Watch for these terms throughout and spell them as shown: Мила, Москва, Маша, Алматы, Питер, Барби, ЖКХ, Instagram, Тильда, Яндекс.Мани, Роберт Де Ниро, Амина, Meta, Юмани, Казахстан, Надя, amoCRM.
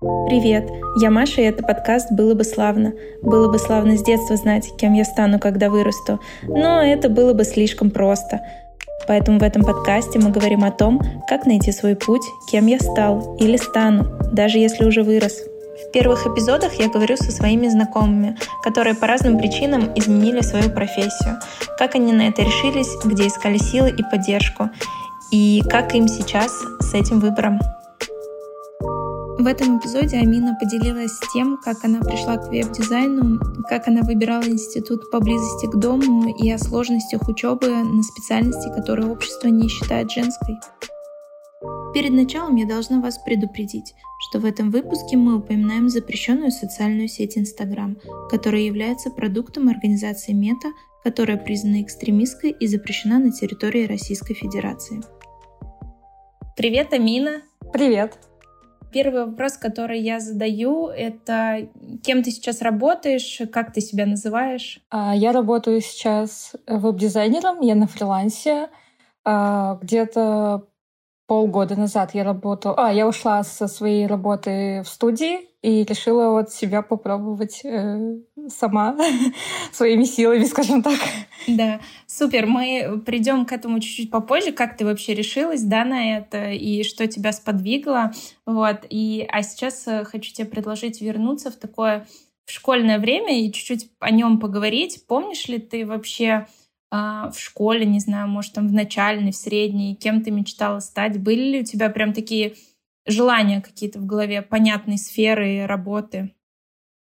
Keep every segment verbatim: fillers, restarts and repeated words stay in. Привет, я Маша, и это подкаст «Было бы славно». Было бы славно с детства знать, кем я стану, когда вырасту, но это было бы слишком просто. Поэтому в этом подкасте мы говорим о том, как найти свой путь, кем я стал или стану, даже если уже вырос. В первых эпизодах я говорю со своими знакомыми, которые по разным причинам изменили свою профессию, как они на это решились, где искали силы и поддержку, и как им сейчас с этим выбором. В этом эпизоде Амина поделилась тем, как она пришла к веб-дизайну, как она выбирала институт поблизости к дому и о сложностях учебы на специальности, которую общество не считает женской. Перед началом я должна вас предупредить, что в этом выпуске мы упоминаем запрещенную социальную сеть Instagram, которая является продуктом организации Meta, которая признана экстремистской и запрещена на территории Российской Федерации. Привет, Амина! Привет! Первый вопрос, который я задаю, это кем ты сейчас работаешь, как ты себя называешь? Я работаю сейчас веб-дизайнером, я на фрилансе. Где-то полгода назад я работала... А, я ушла со своей работы в студии и решила вот себя попробовать сама своими силами, скажем так. Да, супер. Мы придем к этому чуть-чуть попозже. Как ты вообще решилась, да, на это и что тебя сподвигло, вот. И а сейчас хочу тебе предложить вернуться в такое в школьное время и чуть-чуть о нем поговорить. Помнишь ли ты вообще э, в школе, не знаю, может там в начальной, в средней, кем ты мечтала стать? Были ли у тебя прям такие желания какие-то в голове, понятные сферы работы?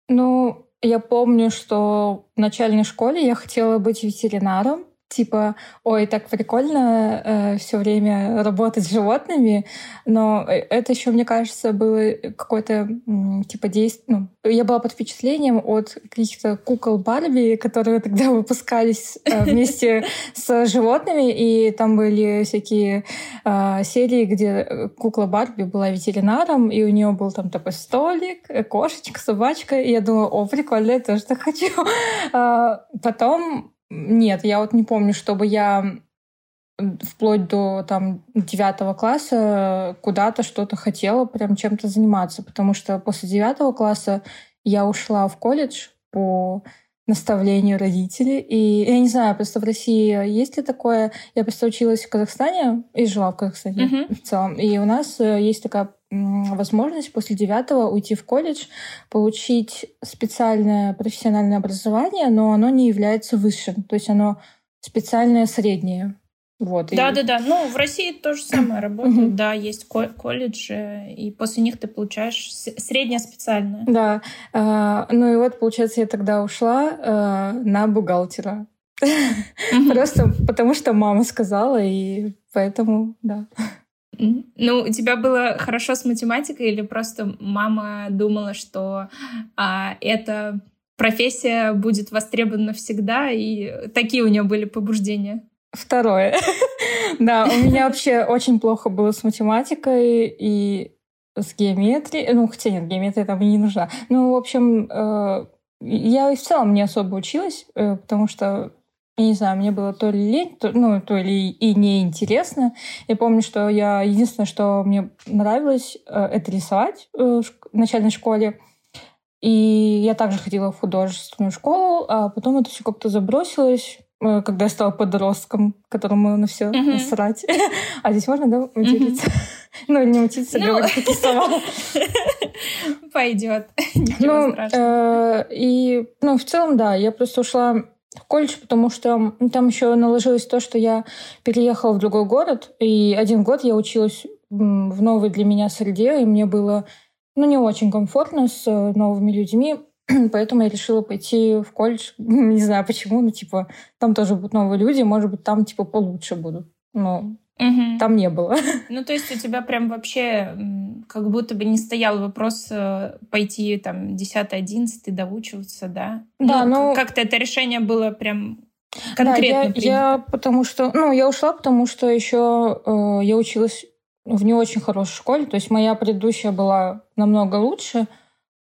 Ну. Я помню, что в начальной школе я хотела быть ветеринаром. Типа, ой, так прикольно э, все время работать с животными. Но это еще, мне кажется, было какое-то м, типа действие. Ну, я была под впечатлением от каких-то кукол Барби, которые тогда выпускались э, вместе с животными. И там были всякие э, серии, где кукла Барби была ветеринаром, и у нее был там такой столик, кошечка, собачка. И я думала, о, прикольно, я тоже так хочу. Потом Нет, я вот не помню, чтобы я вплоть до там, девятого класса куда-то что-то хотела прям чем-то заниматься, потому что после девятого класса я ушла в колледж по наставлению родителей. И я не знаю, просто в России есть ли такое? Я просто училась в Казахстане и жила в Казахстане mm-hmm. в целом. И у нас есть такая возможность после девятого уйти в колледж, получить специальное профессиональное образование, но оно не является высшим, то есть оно специальное среднее. Вот, да, и... да, да. Ну, в России то же самое работает, да, есть колледжи, и после них ты получаешь среднее специальное. Да, а, ну и вот, получается, я тогда ушла а, на бухгалтера. Просто потому что мама сказала, и поэтому, да. Ну, у тебя было хорошо с математикой или просто мама думала, что а, эта профессия будет востребована всегда, и такие у нее были побуждения? Второе. Да, у меня вообще очень плохо было с математикой и с геометрией. Ну, хотя нет, геометрия там и не нужна. Ну, в общем, я и в целом не особо училась, потому что... Я не знаю, мне было то ли лень, то, ну, то ли и неинтересно. Я помню, что я единственное, что мне нравилось, это рисовать в начальной школе. И я также ходила в художественную школу, а потом это все как-то забросилось, когда я стала подростком, которому на все mm-hmm. насрать. А здесь можно, да, учиться? Mm-hmm. Ну, не учиться, no. говорить, какие слова. Пойдет. Ничего ну, страшного. Э- и, ну, в целом, да, я просто ушла в колледж, потому что там еще наложилось то, что я переехала в другой город, и один год я училась в новой для меня среде, и мне было ну, не очень комфортно с новыми людьми, поэтому я решила пойти в колледж. Не знаю почему, но типа там тоже будут новые люди, может быть, там типа получше будут. Но угу. там не было. Ну, то есть у тебя прям вообще как будто бы не стоял вопрос пойти там десятый-одиннадцатый доучиваться, да? Да, ну... ну... Как-то это решение было прям конкретно да, я, принято. Я потому что... Ну, я ушла, потому что еще э, я училась в не очень хорошей школе, то есть моя предыдущая была намного лучше,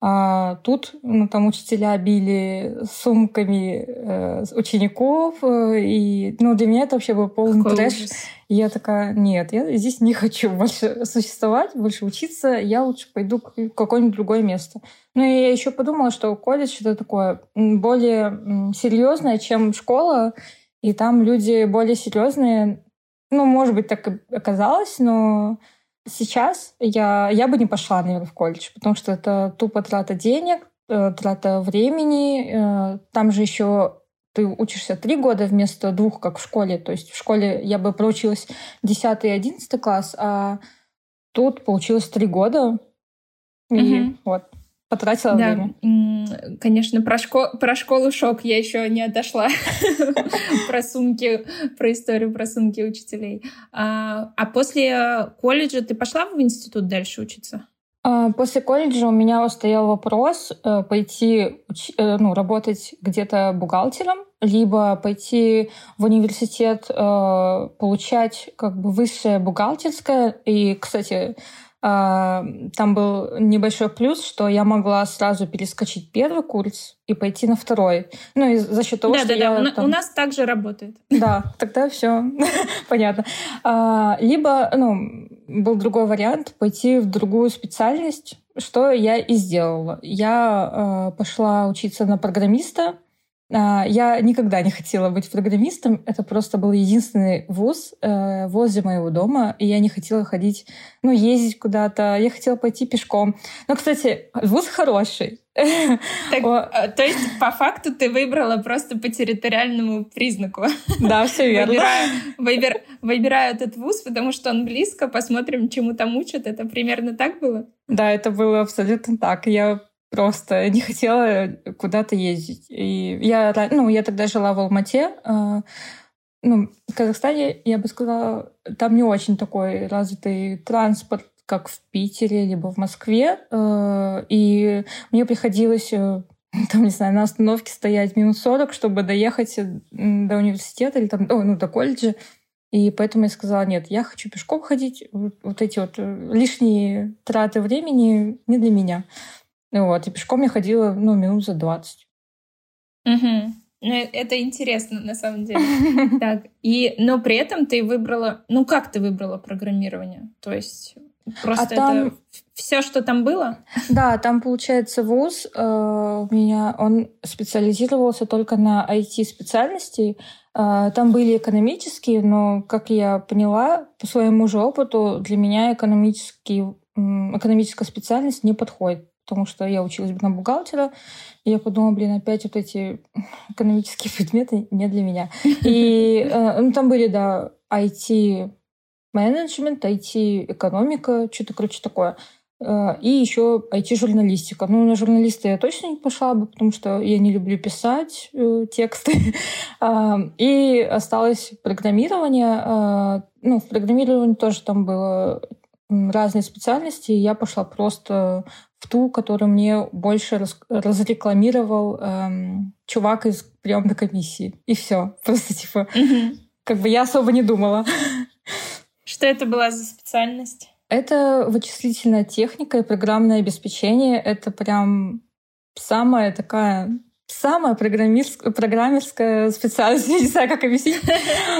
А тут ну, там учителя били сумками э, учеников. Э, и, ну, для меня это вообще был полный Какой трэш. Ужас. И я такая, нет, я здесь не хочу больше существовать, больше учиться. Я лучше пойду в какое-нибудь другое место. Ну, и я еще подумала, что колледж — это такое более серьезное, чем школа. И там люди более серьезные. Ну, может быть, так и оказалось, но... Сейчас я, я бы не пошла, наверное, в колледж, потому что это тупо трата денег, трата времени. Там же еще ты учишься три года вместо двух, как в школе. То есть в школе я бы проучилась десятый и одиннадцатый класс, а тут получилось три года. И угу. вот, потратила да. время. Конечно, про, шко- про школу шок я еще не отошла. Про сумки, про историю про сумки учителей. А после колледжа ты пошла в институт дальше учиться? После колледжа у меня стоял вопрос пойти ну, работать где-то бухгалтером, либо пойти в университет, получать как бы высшее бухгалтерское. И, кстати... Там был небольшой плюс, что я могла сразу перескочить первый курс и пойти на второй. Ну и за счет того, да, что да, я... Да-да-да, там... у нас так же работает. Да, тогда все понятно. Либо, ну, был другой вариант пойти в другую специальность, что я и сделала. Я пошла учиться на программиста. Я никогда не хотела быть программистом. Это просто был единственный вуз возле моего дома. И я не хотела ходить, ну, ездить куда-то. Я хотела пойти пешком. Но, кстати, вуз хороший. Так, то есть, по факту, ты выбрала просто по территориальному признаку. Да, все верно. Выбираю, выбир, выбираю этот вуз, потому что он близко. Посмотрим, чему там учат. Это примерно так было? Да, это было абсолютно так. Я... Просто не хотела куда-то ездить. И я, ну, я тогда жила в Алмате. Ну, в Казахстане, я бы сказала, там не очень такой развитый транспорт, как в Питере, либо в Москве. И мне приходилось, там, не знаю, на остановке стоять минут сорок, чтобы доехать до университета или там, ну, до колледжа. И поэтому я сказала, нет, я хочу пешком ходить. Вот эти вот лишние траты времени не для меня. Вот, и пешком я ходила, ну, минут за двадцать. Угу. Ну, это интересно, на самом деле. Так, и, но при этом ты выбрала... Ну, как ты выбрала программирование? То есть просто а это там... все, что там было? Да, там, получается, вуз э, у меня, он специализировался только на ай ти-специальности. Э, там были экономические, но, как я поняла, по своему же опыту, для меня экономические, э, экономическая специальность не подходит. Потому что я училась на бухгалтера, и я подумала, блин, опять вот эти экономические предметы не для меня. И э, ну, там были, да, ай ти-менеджмент, ай ти-экономика, что-то, короче, такое. Э, и еще ай ти-журналистика. Ну, на журналиста я точно не пошла бы, потому что я не люблю писать э, тексты. э, и осталось программирование. Э, ну, в программировании тоже там было разные специальности, и я пошла просто... в ту, которую мне больше раз, разрекламировал эм, чувак из приемной комиссии. И все. Просто типа, угу. как бы я особо не думала. Что это была за специальность? Это вычислительная техника и программное обеспечение. Это прям самая такая... Самая программерская, программерская специальность, не знаю, как объяснить.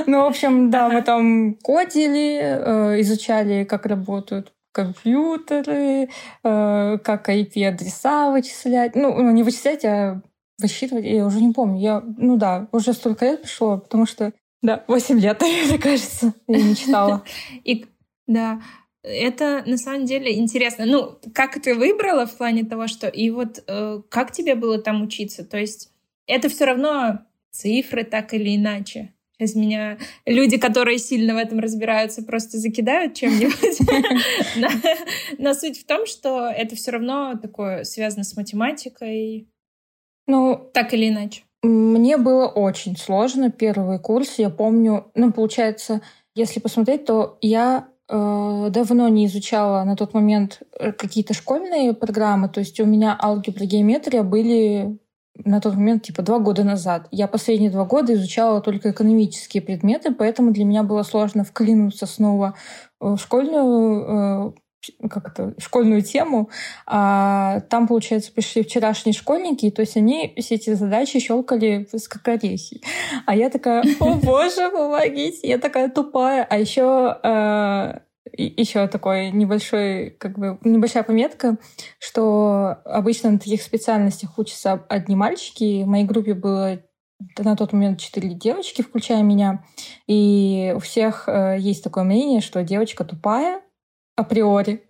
Ну, в общем, да, мы там кодили, изучали, как работают компьютеры, э, как ай пи-адреса вычислять. Ну, не вычислять, а высчитывать. Я уже не помню. Я, ну да, уже столько лет прошло, потому что, да, восемь лет, мне кажется, я не читала. И, да, это на самом деле интересно. Ну, как ты выбрала в плане того, что... И вот э, как тебе было там учиться? То есть это все равно цифры так или иначе. Из меня люди, которые сильно в этом разбираются, просто закидают чем-нибудь. Но суть в том, что это все равно такое связано с математикой. Ну, так или иначе. Мне было очень сложно первый курс. Я помню, ну, получается, если посмотреть, то я давно не изучала на тот момент какие-то школьные программы. То есть у меня алгебра, геометрия были... на тот момент, типа, два года назад. Я последние два года изучала только экономические предметы, поэтому для меня было сложно вклинуться снова в школьную как-то школьную тему, а там, получается, пришли вчерашние школьники, то есть они все эти задачи щелкали как орехи. А я такая: о боже, помогите! Я такая тупая. А еще... Еще такой небольшой, как бы, небольшая пометка, что обычно на таких специальностях учатся одни мальчики. В моей группе было на тот момент четыре девочки, включая меня. И у всех есть такое мнение, что девочка тупая априори.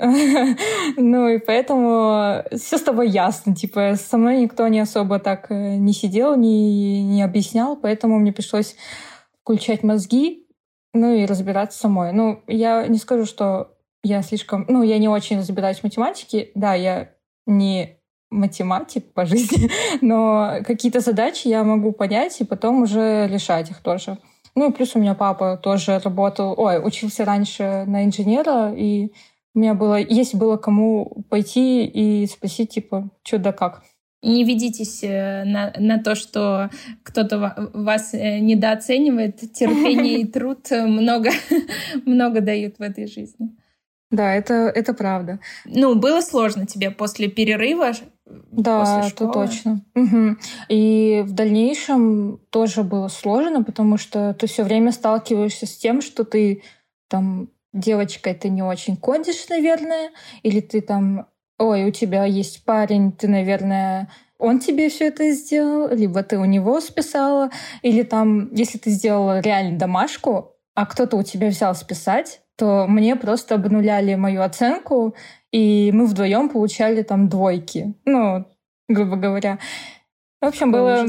Ну и поэтому все с тобой ясно. Типа, со мной никто не особо так не сидел, не, не объяснял, поэтому мне пришлось включать мозги. Ну и разбираться самой. Ну, я не скажу, что я слишком... Ну, я не очень разбираюсь в математике. Да, я не математик по жизни, но какие-то задачи я могу понять и потом уже решать их тоже. Ну, и плюс у меня папа тоже работал... Ой, учился раньше на инженера, и у меня было... Есть было кому пойти и спросить, типа, что да как. Не ведитесь на, на то, что кто-то вас недооценивает. Терпение и труд много, много дают в этой жизни. Да, это, это правда. Ну, было сложно тебе после перерыва? Да, после школы? Это точно. Угу. И в дальнейшем тоже было сложно, потому что ты все время сталкиваешься с тем, что ты там девочка, ты не очень кодишь, наверное, или ты там... Ой, у тебя есть парень, ты, наверное, он тебе все это сделал, либо ты у него списала, или там, если ты сделала реально домашку, а кто-то у тебя взял списать, то мне просто обнуляли мою оценку, и мы вдвоем получали там двойки, ну, грубо говоря. В общем, была,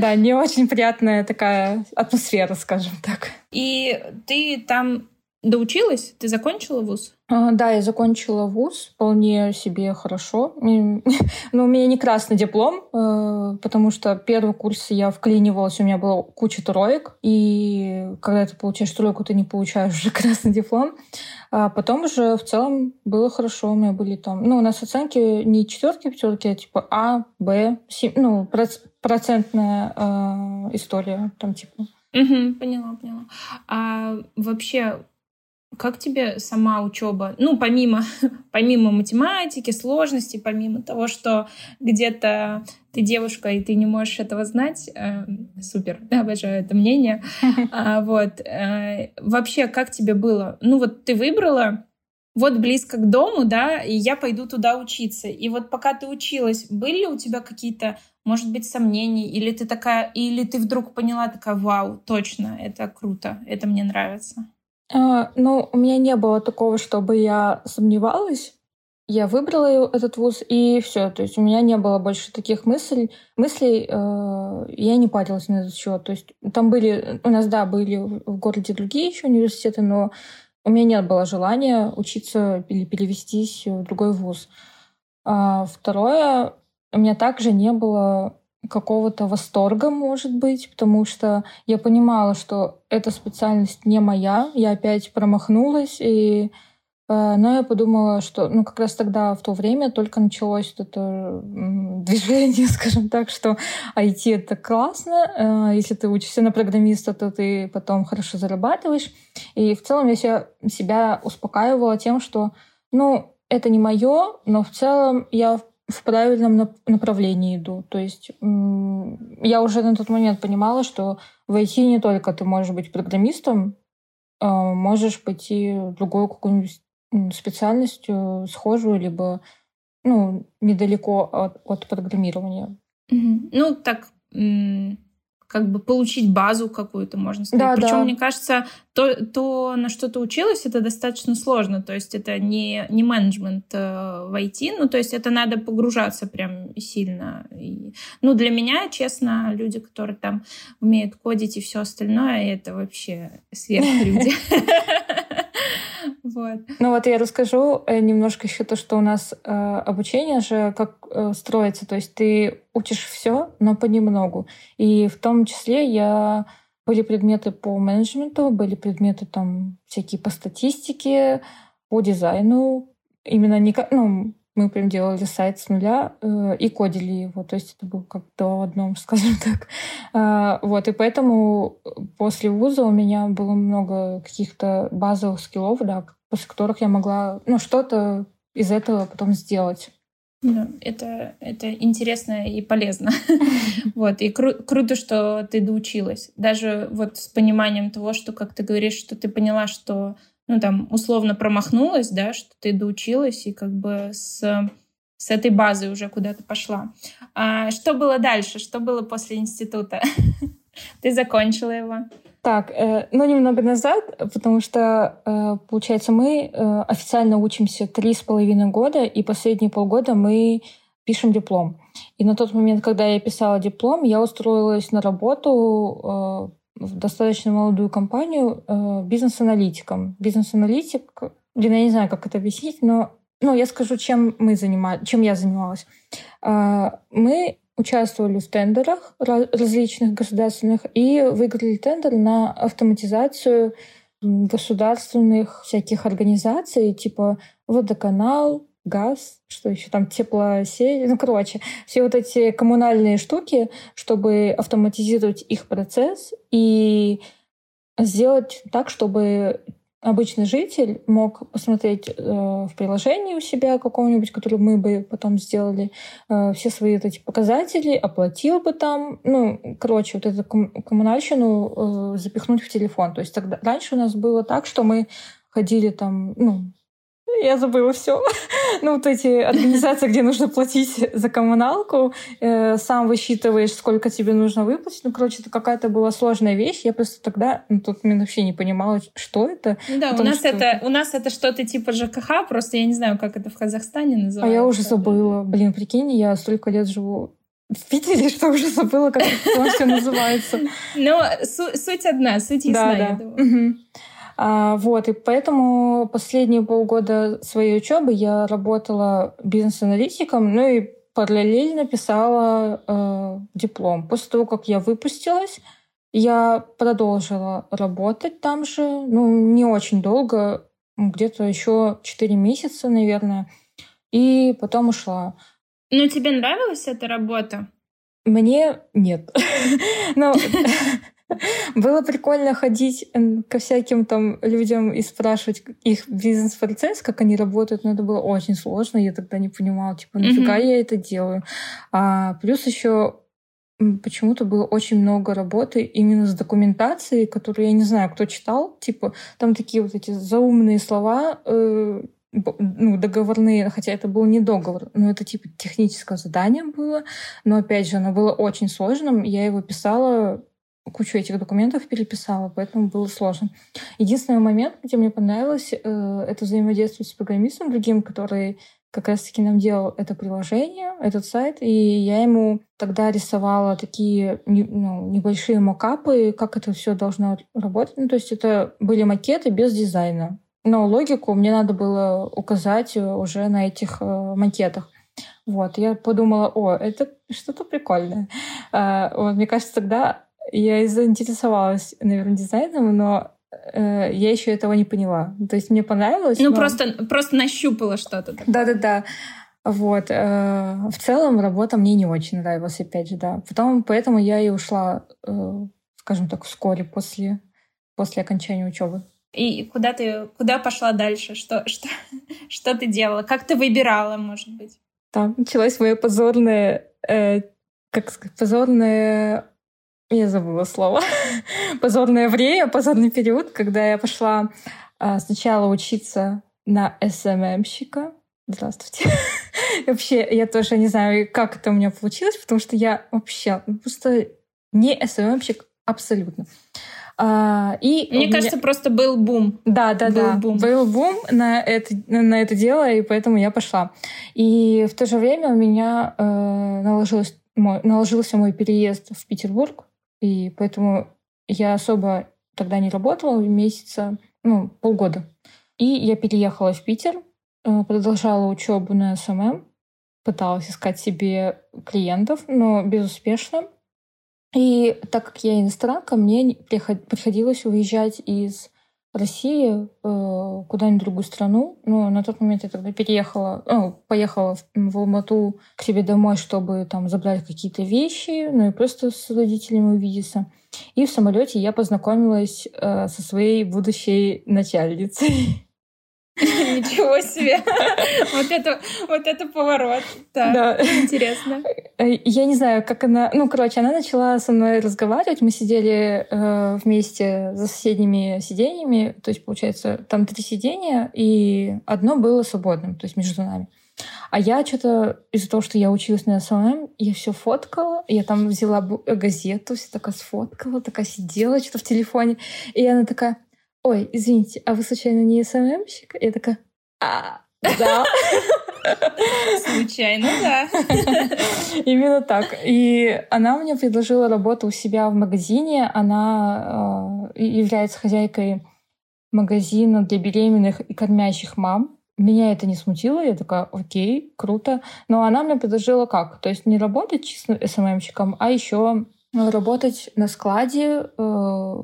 да, не очень приятная такая атмосфера, скажем так. И ты там... Доучилась? Ты закончила вуз? А, да, я закончила вуз. Вполне себе хорошо. Но у меня не красный диплом, потому что первый курс я вклинивалась, у меня была куча троек. И когда ты получаешь тройку, ты не получаешь уже красный диплом. А потом уже в целом было хорошо. У меня были там... Ну, у нас оценки не четверки, пятерки, а типа А, Б, семь... Ну, процентная э, история там типа. Угу, поняла, поняла. А вообще... Как тебе сама учеба? Ну, помимо, помимо математики, сложностей, помимо того, что где-то ты девушка, и ты не можешь этого знать, э, супер, обожаю это мнение. А, вот, э, вообще, как тебе было? Ну, вот ты выбрала, вот близко к дому, да, и я пойду туда учиться. И вот пока ты училась, были ли у тебя какие-то, может быть, сомнения? Или ты такая, или ты вдруг поняла, такая, вау, точно, это круто, это мне нравится? Ну, у меня не было такого, чтобы я сомневалась. Я выбрала этот вуз, и все. То есть у меня не было больше таких мыслей. Мыслей э, я не парилась на этот счет. То есть там были... У нас, да, были в городе другие еще университеты, но у меня не было желания учиться или перевестись в другой вуз. А второе, у меня также не было... какого-то восторга, может быть, потому что я понимала, что эта специальность не моя, я опять промахнулась, и, э, но я подумала, что ну, как раз тогда, в то время, только началось вот это движение, скажем так, что ай ти — это классно, э, если ты учишься на программиста, то ты потом хорошо зарабатываешь, и в целом я себя, себя успокаивала тем, что ну, это не мое, но в целом я в правильном направлении иду. То есть я уже на тот момент понимала, что в ай ти не только ты можешь быть программистом, можешь пойти в другую какую-нибудь специальность схожую, либо ну, недалеко от, от программирования. Mm-hmm. Ну, так... М- как бы получить базу какую-то, можно сказать. Да, Причем, да. Мне кажется, то, то, на что ты училась, это достаточно сложно. То есть это не, не менеджмент э, в ай ти, ну, то есть это надо погружаться прям сильно. И, ну, для меня, честно, люди, которые там умеют кодить и все остальное, это вообще сверхлюди. Вот. Ну вот я расскажу немножко еще то, что у нас э, обучение же как э, строится. То есть ты учишь все, но понемногу. И в том числе я... были предметы по менеджменту, были предметы там всякие по статистике, по дизайну. Именно не, ну, Мы прям делали сайт с нуля э, и кодили его. То есть это было как до одном, скажем так. Э, вот, и поэтому после вуза у меня было много каких-то базовых скиллов, да, после которых я могла ну, что-то из этого потом сделать. Ну, это, это интересно и полезно. Вот, и кру- круто, что ты доучилась. Даже вот с пониманием того, что, как ты говоришь, что ты поняла, что ну, там, условно промахнулась, да, что ты доучилась и как бы с, с этой базой уже куда-то пошла. А что было дальше? Что было после института? Ты закончила его? Так, ну, немного назад, потому что, получается, мы официально учимся три с половиной года, и последние полгода мы пишем диплом. И на тот момент, когда я писала диплом, я устроилась на работу в достаточно молодую компанию бизнес-аналитиком. Бизнес-аналитик, блин, я не знаю, как это объяснить, но ну, я скажу, чем мы занимались, чем я занималась. Мы участвовали в тендерах различных государственных и выиграли тендер на автоматизацию государственных всяких организаций, типа водоканал, газ, что еще там, теплосеть. Ну, короче, все вот эти коммунальные штуки, чтобы автоматизировать их процесс и сделать так, чтобы обычный житель мог посмотреть э, в приложении у себя какого-нибудь, который мы бы потом сделали, э, все свои вот эти показатели, оплатил бы там, ну, короче, вот эту ком- коммунальщину э, запихнуть в телефон. То есть тогда, раньше у нас было так, что мы ходили там, ну, я забыла все. Ну, вот эти организации, где нужно платить за коммуналку, э, сам высчитываешь, сколько тебе нужно выплатить. Ну, короче, это какая-то была сложная вещь. Я просто тогда ну, тут меня вообще не понимала, что это. Да, у нас, что... это, у нас это что-то типа ЖКХ, просто я не знаю, как это в Казахстане называется. А я уже забыла. Блин, прикинь, я столько лет живу в Питере, что уже забыла, как это все называется. Ну, суть одна, суть ясна, я думаю. А, вот, и поэтому последние полгода своей учебы я работала бизнес-аналитиком, ну и параллельно писала э, диплом. После того, как я выпустилась, я продолжила работать там же, ну, не очень долго, где-то еще четыре месяца, наверное, и потом ушла. Ну, тебе нравилась эта работа? Мне нет. Ну... Было прикольно ходить ко всяким там людям и спрашивать их бизнес-процесс, как они работают, но это было очень сложно, я тогда не понимала, типа, нафига mm-hmm. я это делаю. А плюс еще почему-то было очень много работы именно с документацией, которую я не знаю, кто читал, типа, там такие вот эти заумные слова, э- ну, договорные, хотя это был не договор, но это типа техническое задание было, но опять же, оно было очень сложным, я его писала... кучу этих документов переписала, поэтому было сложно. Единственный момент, где мне понравилось, это взаимодействие с программистом другим, который как раз-таки нам делал это приложение, этот сайт, и я ему тогда рисовала такие ну, небольшие мокапы, как это все должно работать. Ну, то есть это были макеты без дизайна. Но логику мне надо было указать уже на этих макетах. Вот, я подумала, о, это что-то прикольное. Вот, мне кажется, тогда я и заинтересовалась, наверное, дизайном, но э, я еще этого не поняла. То есть мне понравилось. Ну, но... просто, просто нащупала что-то. Да-да-да. Вот. Э, в целом работа мне не очень нравилась, опять же, да. Потом, поэтому я и ушла, э, скажем так, вскоре после, после окончания учебы. И куда ты куда пошла дальше? Что, что, что ты делала? Как ты выбирала, может быть? Там началось мое позорное... Э, как сказать? Позорное... Я забыла слово. Позорное время, позорный период, когда я пошла а, сначала учиться на эс эм эм-щика. Здравствуйте. Вообще, я тоже не знаю, как это у меня получилось, потому что я вообще просто не эс эм эм-щик абсолютно. А, и Мне меня... кажется, просто был бум. Да, да, был да. Бум. Был бум на это, на это дело, и поэтому я пошла. И в то же время у меня э, наложилось, мой, наложился мой переезд в Петербург. И поэтому я особо тогда не работала месяца, ну, полгода. И я переехала в Питер, продолжала учебу на эс эм эм, пыталась искать себе клиентов, но безуспешно. И так как я иностранка, мне приходилось уезжать из России э, куда-нибудь в другую страну. Но на тот момент я тогда переехала, ну, поехала в, в Алмату к себе домой, чтобы там забрать какие-то вещи, ну и просто с родителями увидеться. И в самолете я познакомилась э, со своей будущей начальницей. Ничего себе! Вот это, вот это поворот. Да, да. Интересно. Я не знаю, как она... Ну, короче, она начала со мной разговаривать. Мы сидели э, вместе за соседними сиденьями. То есть, получается, там три сиденья, и одно было свободным, то есть между нами. А я что-то из-за того, что я училась на эс эл эм, я все фоткала. Я там взяла газету, все такая сфоткала, такая сидела что-то в телефоне. И она такая... Ой, извините, а вы случайно не эс эм эм-щик? Я такая, а, да. Случайно, да. Именно так. И она мне предложила работу у себя в магазине. Она э, является хозяйкой магазина для беременных и кормящих мам. Меня это не смутило. Я такая, окей, круто. Но она мне предложила как? То есть не работать чисто эс эм эм-щиком, а еще работать на складе, э,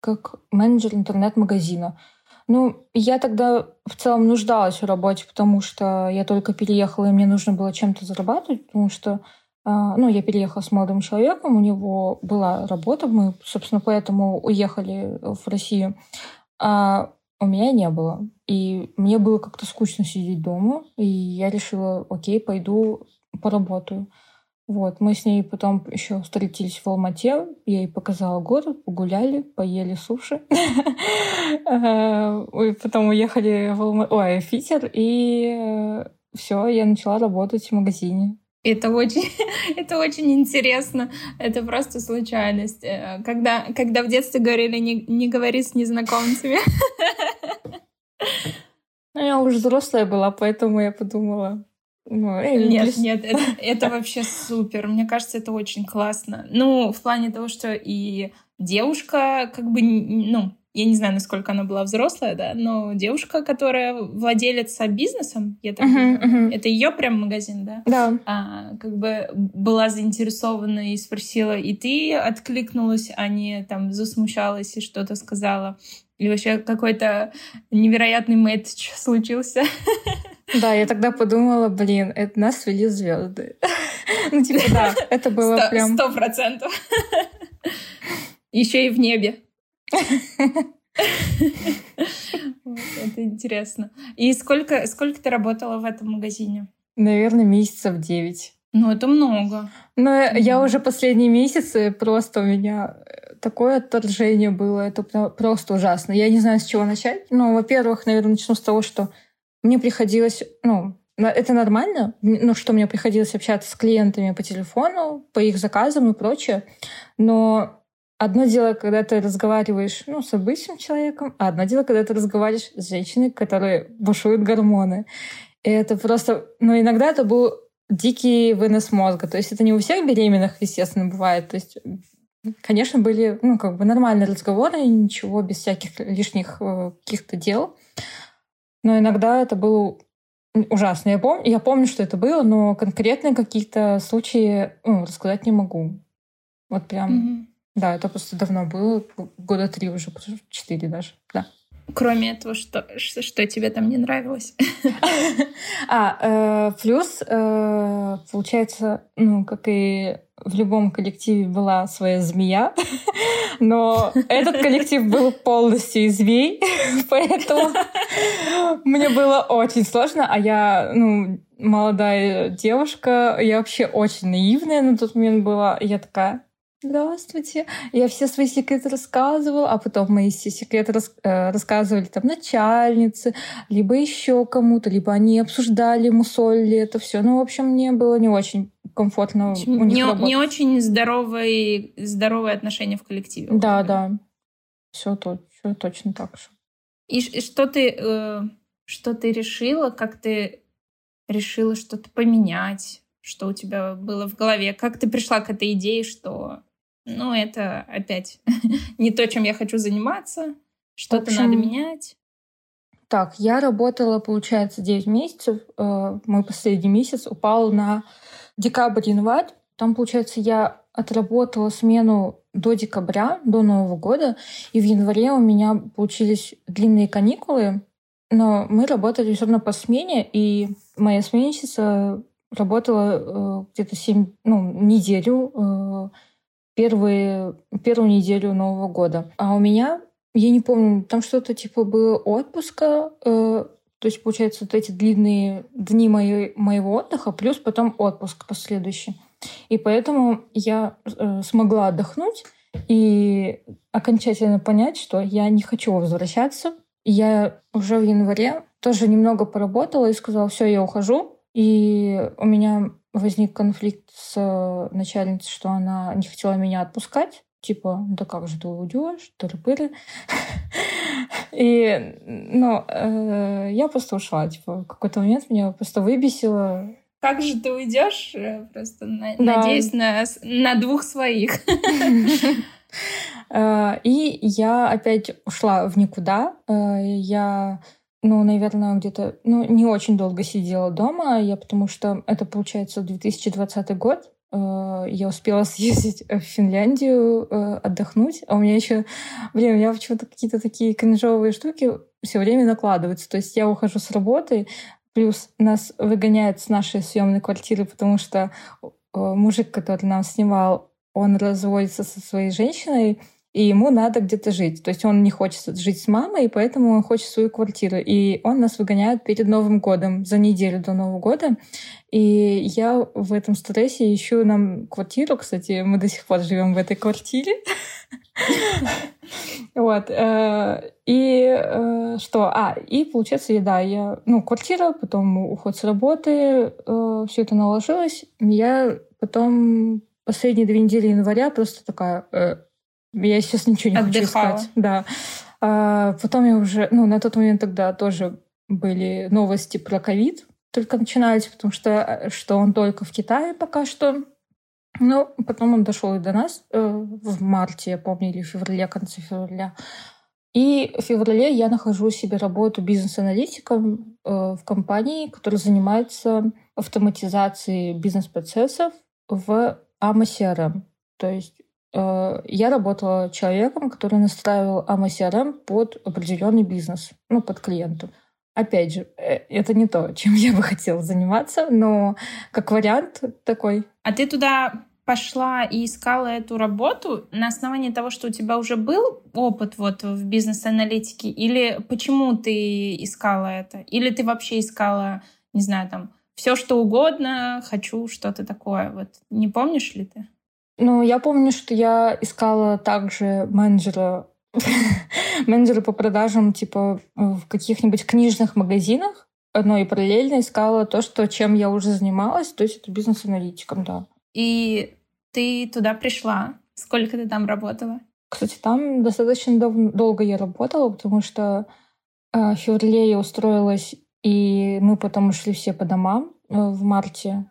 как менеджер интернет-магазина. Ну, я тогда в целом нуждалась в работе, потому что я только переехала, и мне нужно было чем-то зарабатывать, потому что, ну, я переехала с молодым человеком, у него была работа, мы, собственно, поэтому уехали в Россию, а у меня не было. И мне было как-то скучно сидеть дома, и я решила, окей, пойду поработаю. Вот, мы с ней потом еще встретились в Алмате, я ей показала город, погуляли, поели суши. Потом уехали в Питер, и все, я начала работать в магазине. Это очень, это очень интересно. Это просто случайность. Когда, когда в детстве говорили, не, не говори с незнакомцами. Я уже взрослая была, поэтому я подумала... Ну, нет, плюс... нет, это, это вообще супер. Мне кажется, это очень классно. Ну, в плане того, что и девушка, как бы, ну, я не знаю, насколько она была взрослая, да, но девушка, которая владелец бизнесом, я так uh-huh, uh-huh. это ее прям магазин, да? Да. А, как бы была заинтересована и спросила, и ты откликнулась, а не там засмущалась и что-то сказала. Или вообще какой-то невероятный мэтч случился. Да, я тогда подумала, блин, это нас вели звезды. Ну, типа, да, это было прям... Сто процентов. Еще и в небе. Это интересно. И сколько ты работала в этом магазине? Наверное, месяцев девять. Ну, это много. Но я уже последние месяцы просто у меня... Такое отторжение было, это просто ужасно. Я не знаю, с чего начать. Ну, во-первых, наверное, начну с того, что мне приходилось... Ну, это нормально, ну, что мне приходилось общаться с клиентами по телефону, по их заказам и прочее. Но одно дело, когда ты разговариваешь, ну, с обычным человеком, а одно дело, когда ты разговариваешь с женщиной, которые бушуют гормоны. И это просто... Ну, иногда это был дикий вынос мозга. То есть это не у всех беременных, естественно, бывает. То есть... Конечно, были, ну, как бы нормальные разговоры, ничего, без всяких лишних э, каких-то дел. Но иногда это было ужасно. Я, пом- я помню, что это было, но конкретные какие-то случаи ну, рассказать не могу. Вот прям, mm-hmm. да, это просто давно было, года три уже, четыре даже, да. Кроме этого, что, что тебе там не нравилось? А, плюс, получается, ну, как и в любом коллективе была своя змея, но этот коллектив был полностью из змей, поэтому мне было очень сложно, а я, ну, молодая девушка, я вообще очень наивная на тот момент была, я такая... Здравствуйте. Я все свои секреты рассказывала, а потом мои все секреты рас- рассказывали там начальнице, либо еще кому-то, либо они обсуждали, мусолили это все. Ну, в общем, мне было не очень комфортно общем, у них не, работать. Не очень здоровые, здоровые отношения в коллективе. Да, да. Все, то, все точно так же. И, и что ты, э, что ты решила, как ты решила что-то поменять? Что у тебя было в голове? Как ты пришла к этой идее, что, ну, это опять не то, чем я хочу заниматься, что-то в общем, надо менять? Так, я работала, получается, девять месяцев. Мой последний месяц упал на декабрь-январь. Там, получается, я отработала смену до декабря, до Нового года, и в январе у меня получились длинные каникулы, но мы работали все равно по смене, и моя сменщица работала э, где-то семь, ну, неделю, э, первые, первую неделю Нового года. А у меня, я не помню, там что-то типа было отпуска, э, то есть, получается, вот эти длинные дни моей, моего отдыха, плюс потом отпуск последующий. И поэтому я э, смогла отдохнуть и окончательно понять, что я не хочу возвращаться. Я уже в январе тоже немного поработала и сказала: все, я ухожу. И у меня возник конфликт с начальницей, что она не хотела меня отпускать. Типа, да как же ты уйдешь, тыры-пыры. И, ну, я просто ушла. Типа, в какой-то момент меня просто выбесило. Как же ты уйдешь? Просто на- да. надеюсь на, на двух своих. И я опять ушла в никуда. Я, ну, наверное, где-то ну, не очень долго сидела дома. Я, потому что это, получается, две тысячи двадцатый год. Я успела съездить в Финляндию, отдохнуть. А у меня еще, блин, у меня почему-то какие-то такие кринжовые штуки все время накладываются. То есть я ухожу с работы, плюс нас выгоняют с нашей съемной квартиры, потому что мужик, который нам снимал, он разводится со своей женщиной, и ему надо где-то жить. То есть он не хочет жить с мамой, и поэтому он хочет свою квартиру. И он нас выгоняет перед Новым годом, за неделю до Нового года. И я в этом стрессе ищу нам квартиру. Кстати, мы до сих пор живем в этой квартире. Вот. И что? А, и получается, да, я... Ну, квартира, потом уход с работы, все это наложилось. Я потом последние две недели января просто такая... Я сейчас ничего не Отдыхала. хочу искать. Да. А потом я уже... Ну, на тот момент тогда тоже были новости про ковид. Только начинались, потому что, что он только в Китае пока что. Но потом он дошел и до нас э, в марте, я помню, или в феврале, конце февраля. И в феврале я нахожу себе работу бизнес-аналитиком э, в компании, которая занимается автоматизацией бизнес-процессов в amoCRM. То есть я работала человеком, который настраивал amoCRM под определенный бизнес, ну, под клиента. Опять же, это не то, чем я бы хотела заниматься, но как вариант такой. А ты туда пошла и искала эту работу на основании того, что у тебя уже был опыт вот в бизнес-аналитике? Или почему ты искала это? Или ты вообще искала, не знаю, там, все что угодно, хочу что-то такое? Вот не помнишь ли ты? Ну, я помню, что я искала также менеджера, менеджера по продажам, типа, в каких-нибудь книжных магазинах, но и параллельно искала то, что, чем я уже занималась, то есть это бизнес-аналитиком, да. И ты туда пришла? Сколько ты там работала? Кстати, там достаточно дов- долго я работала, потому что э, в феврале я устроилась, и мы потом ушли все по домам э, в марте.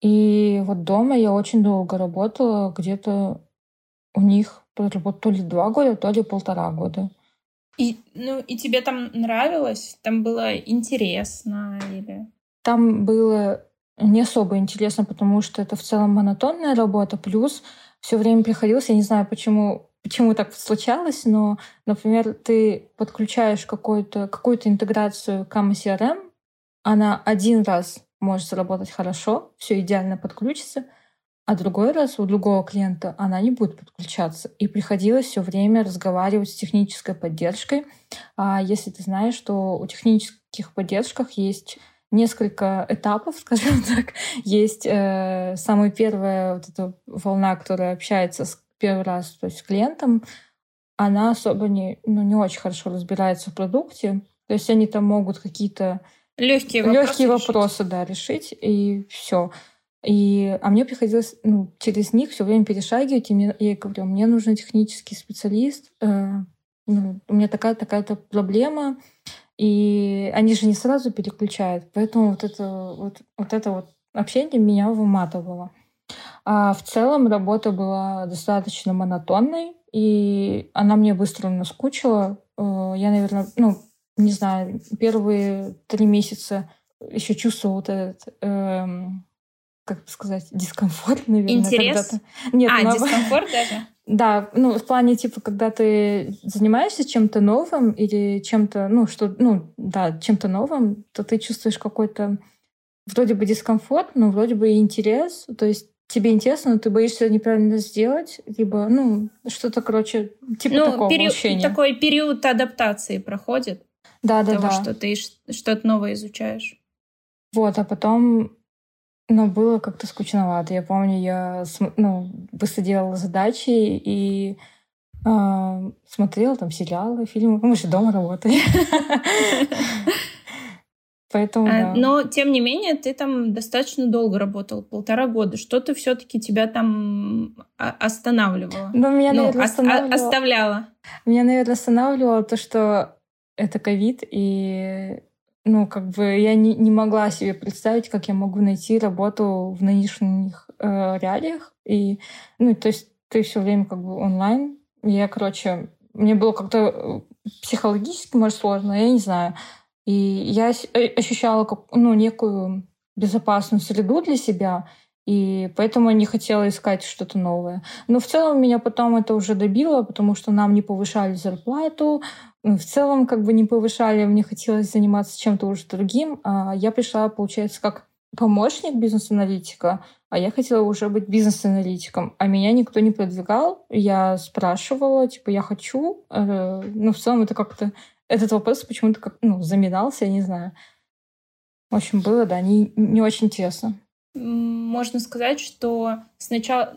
И вот дома я очень долго работала, где-то у них то ли два года, то ли полтора года. И, ну, и тебе там нравилось? Там было интересно? Или... Там было не особо интересно, потому что это в целом монотонная работа, плюс все время приходилось, я не знаю, почему, почему так случалось, но, например, ты подключаешь какую-то, какую-то интеграцию к amoCRM, она один раз... может заработать хорошо, все идеально подключится, а другой раз у другого клиента она не будет подключаться. И приходилось все время разговаривать с технической поддержкой. А если ты знаешь, что у технических поддержках есть несколько этапов, скажем так. Есть э, самая первая вот эта волна, которая общается с, первый раз, то есть с клиентом, она особо не, ну, не очень хорошо разбирается в продукте. То есть они там могут какие-то Легкие вопросы, Легкие вопросы, да, решить, и все. И, а мне приходилось ну, через них все время перешагивать, и мне, я говорю, мне нужен технический специалист, э, ну, у меня такая, такая-то проблема, и они же не сразу переключают, поэтому вот это вот, вот, это вот общение меня выматывало. А в целом работа была достаточно монотонной, и она мне быстро наскучила. Я, наверное, ну, не знаю, первые три месяца еще чувствовала вот этот э, как бы сказать, дискомфорт, наверное. Интерес? Когда-то. Нет, а, но... дискомфорт даже? Да, ну, в плане, типа, когда ты занимаешься чем-то новым или чем-то, ну, что, ну, да, чем-то новым, то ты чувствуешь какой-то вроде бы дискомфорт, но вроде бы и интерес. То есть тебе интересно, но ты боишься неправильно сделать, либо, ну, что-то, короче, типа ну, такого пери... ощущения. Ну, такой период адаптации проходит. Да-да-да. Того, да. что ты что-то новое изучаешь. Вот, а потом... Ну, было как-то скучновато. Я помню, я ну, быстро делала задачи и э, смотрела там сериалы, фильмы. Мы же дома работали. Поэтому, да. Но, тем не менее, ты там достаточно долго работал, полтора года. Что-то все-таки тебя там останавливало? Ну, меня, наверное, останавливало... Оставляло? Меня, наверное, останавливало то, что это ковид, и... Ну, как бы я не, не могла себе представить, как я могу найти работу в нынешних э, реалиях. И, ну, то есть ты все время как бы онлайн. Я, короче, мне было как-то психологически, может, сложно, я не знаю. И я ощущала как, ну, некую безопасную среду для себя, и поэтому я не хотела искать что-то новое. Но в целом меня потом это уже добило, потому что нам не повышали зарплату, в целом как бы не повышали, мне хотелось заниматься чем-то уже другим. А я пришла, получается, как помощник бизнес-аналитика, а я хотела уже быть бизнес-аналитиком, а меня никто не продвигал. Я спрашивала, типа, я хочу. Но в целом это как-то... Этот вопрос почему-то как, ну, заминался, я не знаю. В общем, было, да, не, не очень интересно. Можно сказать, что сначала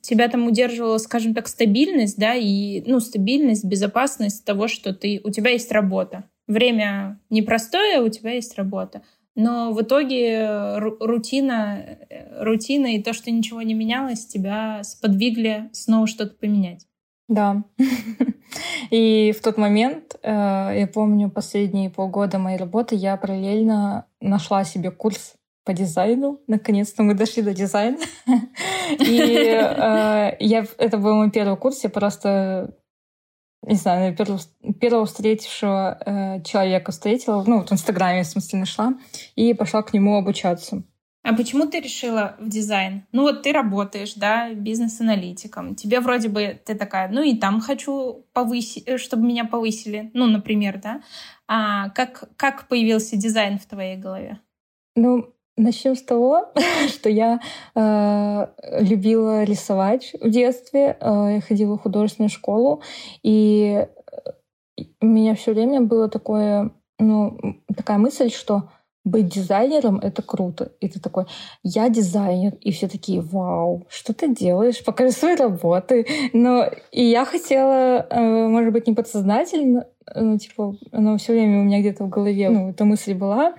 тебя там удерживала, скажем так, стабильность, да, и, ну, стабильность, безопасность того, что ты, у тебя есть работа. Время непростое, у тебя есть работа. Но в итоге рутина, рутина и то, что ничего не менялось, тебя сподвигли снова что-то поменять. Да. И в тот момент, я помню, последние полгода моей работы я параллельно нашла себе курс по дизайну. Наконец-то мы дошли до дизайна. И э, я, это был мой первый курс. Я просто, не знаю, первого, первого встретившего э, человека встретила, ну, вот в Инстаграме, в смысле, нашла, и пошла к нему обучаться. А почему ты решила в дизайн? Ну, вот ты работаешь, да, бизнес-аналитиком. Тебе вроде бы, ты такая, ну, и там хочу повысить, чтобы меня повысили. Ну, например, да. А как, как появился дизайн в твоей голове? Ну, начнем с того, что я э, любила рисовать в детстве. Э, я ходила в художественную школу, и у меня все время было такое, ну, такая мысль, что быть дизайнером — это круто. И ты такой, я дизайнер. И все такие, вау, что ты делаешь? Покажи свои работы. Но и я хотела, э, может быть, не подсознательно, ну, типа, она все время у меня где-то в голове, ну, эта мысль была,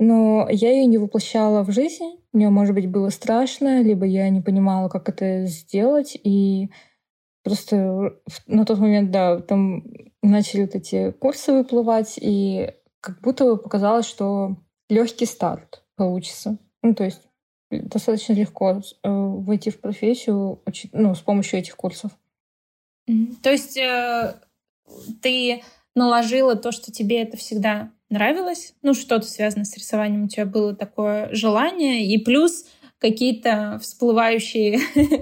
но я ее не воплощала в жизнь. Мне, может быть, было страшно, либо я не понимала, как это сделать. И просто на тот момент, да, там начали вот эти курсы выплывать, и как будто бы показалось, что легкий старт получится. Ну, то есть достаточно легко войти в профессию, ну, с помощью этих курсов. То есть ты наложила то, что тебе это всегда... нравилось, ну, что-то связано с рисованием, у тебя было такое желание, и плюс какие-то всплывающие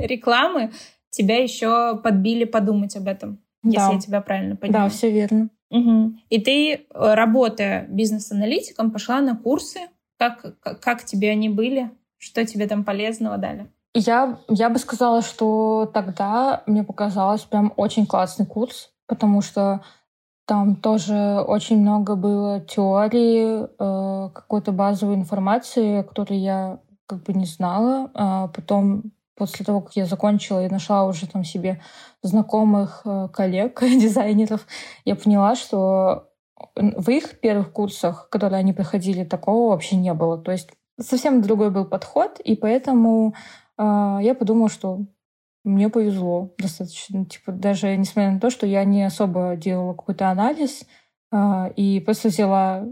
рекламы тебя еще подбили подумать об этом, да. Если я тебя правильно понимаю. Да, все верно. Угу. И ты, работая бизнес-аналитиком, пошла на курсы. Как, как тебе они были? Что тебе там полезного дали? Я, я бы сказала, что тогда мне показалось прям очень классный курс, потому что там тоже очень много было теории, э, какой-то базовой информации, которую я как бы не знала. А потом, после того, как я закончила и нашла уже там себе знакомых э, коллег, дизайнеров, я поняла, что в их первых курсах, которые они проходили, такого вообще не было. То есть совсем другой был подход, и поэтому э, я подумала, что... Мне повезло достаточно. Типа, даже несмотря на то, что я не особо делала какой-то анализ, э, и просто взяла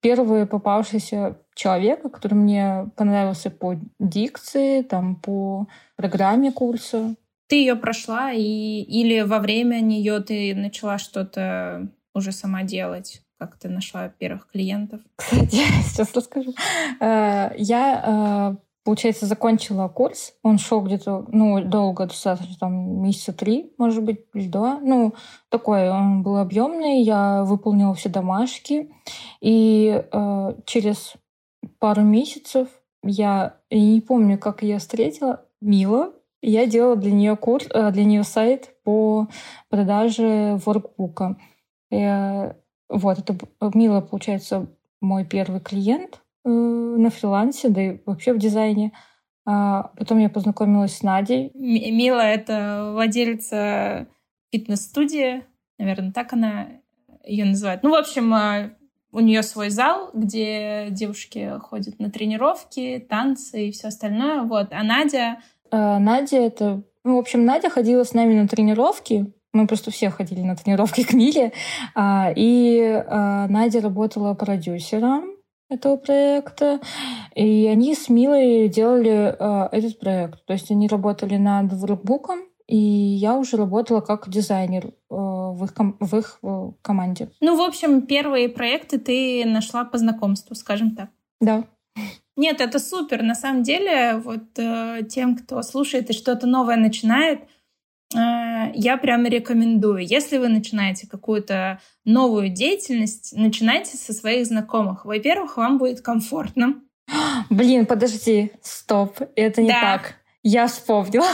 первого попавшегося человека, который мне понравился по дикции, там, по программе курса. Ты ее прошла, и... или во время нее ты начала что-то уже сама делать? Как ты нашла первых клиентов? Кстати, сейчас расскажу. Я... получается, закончила курс. Он шел где-то, ну, долго, достаточно, там, месяца три, может быть, или два. Ну, такой он был объемный. Я выполнила все домашки. И э, через пару месяцев я, я не помню, как я встретила, Мила. Я делала для нее курс, для нее сайт по продаже воркбука. Я, вот, это Мила, получается, мой первый клиент э, на фрилансе, да и вообще в дизайне. А потом я познакомилась с Надей. М- Мила — это владелица фитнес-студии, наверное, так она ее называет. Ну, в общем, у нее свой зал, где девушки ходят на тренировки, танцы и все остальное. Вот. А Надя... Надя это... Ну, в общем, Надя ходила с нами на тренировки. Мы просто все ходили на тренировки к Миле. И Надя работала продюсером этого проекта. И они с Милой делали этот проект. То есть они работали над воркбуком, и я уже работала как дизайнер в их, ком- в их команде. Ну, в общем, первые проекты ты нашла по знакомству, скажем так. Да. Нет, это супер. На самом деле, вот э, тем, кто слушает и что-то новое начинает, э, я прямо рекомендую. Если вы начинаете какую-то новую деятельность, начинайте со своих знакомых. Во-первых, вам будет комфортно. Блин, подожди, стоп, это не да. так. Я вспомнила.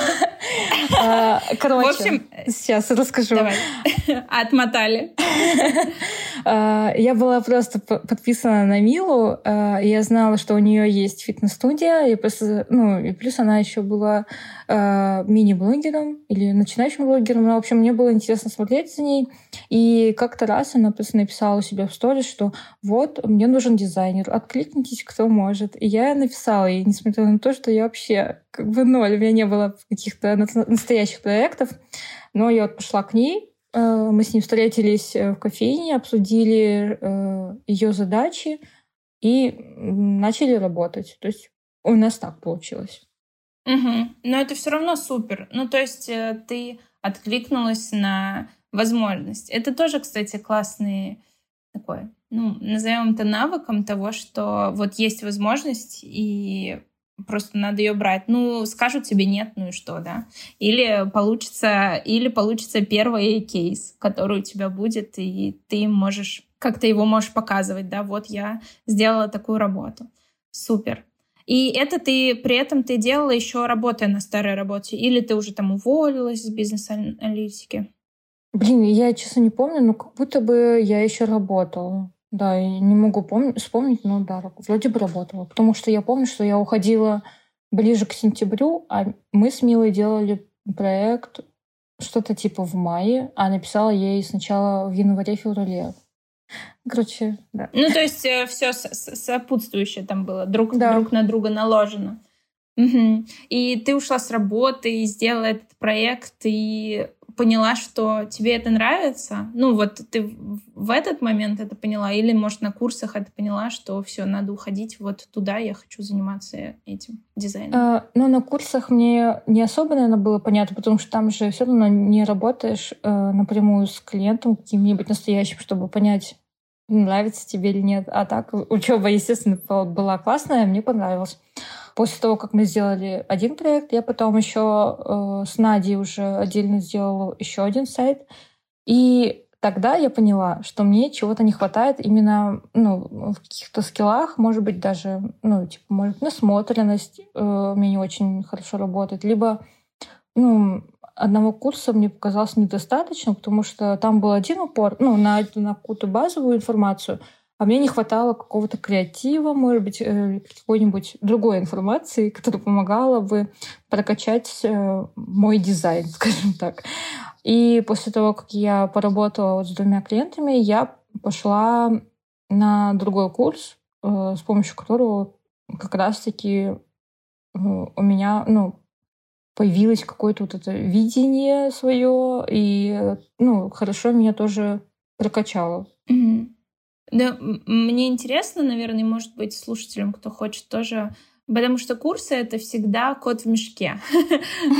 Короче, в общем, сейчас расскажу. Давай. Отмотали. Я была просто подписана на Милу. Я знала, что у нее есть фитнес-студия. И, просто, ну, и плюс она еще была мини-блогером или начинающим блогером. Но, в общем, мне было интересно смотреть за ней. И как-то раз она просто написала у себя в сторис, что вот, мне нужен дизайнер, откликнитесь, кто может. И я написала ей, несмотря на то, что я вообще как бы ноль. У меня не было каких-то настоящих проектов. Но я вот пошла к ней. Мы с ним встретились в кофейне, обсудили ее задачи и начали работать. То есть у нас так получилось. Угу. Но это все равно супер. Ну, то есть ты откликнулась на возможность. Это тоже, кстати, классный такой, ну, назовем это навыком того, что вот есть возможность, и просто надо ее брать. Ну, скажут тебе нет, ну и что, да? Или получится, или получится первый кейс, который у тебя будет, и ты можешь, как-то его можешь показывать, да, вот я сделала такую работу. Супер. И это ты, при этом ты делала еще работая на старой работе, или ты уже там уволилась с бизнес-аналитики? Блин, я, честно, не помню, но как будто бы я еще работала. Да, я не могу пом- вспомнить, но да, вроде бы работала. Потому что я помню, что я уходила ближе к сентябрю, а мы с Милой делали проект что-то типа в мае, а написала ей сначала в январе-феврале. Короче, да. Ну, то есть э, все сопутствующее там было, друг, да. друг на друга наложено. Угу. И ты ушла с работы, и сделала этот проект, и... поняла, что тебе это нравится? Ну, вот ты в этот момент это поняла, или, может, на курсах это поняла, что все, надо уходить вот туда, я хочу заниматься этим дизайном? А, ну, на курсах мне не особо, наверное, было понятно, потому что там же все равно не работаешь э, напрямую с клиентом каким-нибудь настоящим, чтобы понять, нравится тебе или нет. А так учеба, естественно, была классная, мне понравилось. После того, как мы сделали один проект, я потом еще э, с Надей уже отдельно сделала еще один сайт. И тогда я поняла, что мне чего-то не хватает именно, ну, в каких-то скиллах, может быть, даже, ну, типа, может, насмотренность э, у меня не очень хорошо работает. Либо, ну, одного курса мне показалось недостаточно, потому что там был один упор, ну, на, на какую-то базовую информацию, а мне не хватало какого-то креатива, может быть, какой-нибудь другой информации, которая помогала бы прокачать мой дизайн, скажем так. И после того, как я поработала вот с двумя клиентами, я пошла на другой курс, с помощью которого как раз-таки у меня, ну, появилось какое-то вот это видение свое, и, ну, хорошо меня тоже прокачало. Mm-hmm. Да, мне интересно, наверное, может быть, слушателям, кто хочет тоже, потому что курсы — это всегда кот в мешке.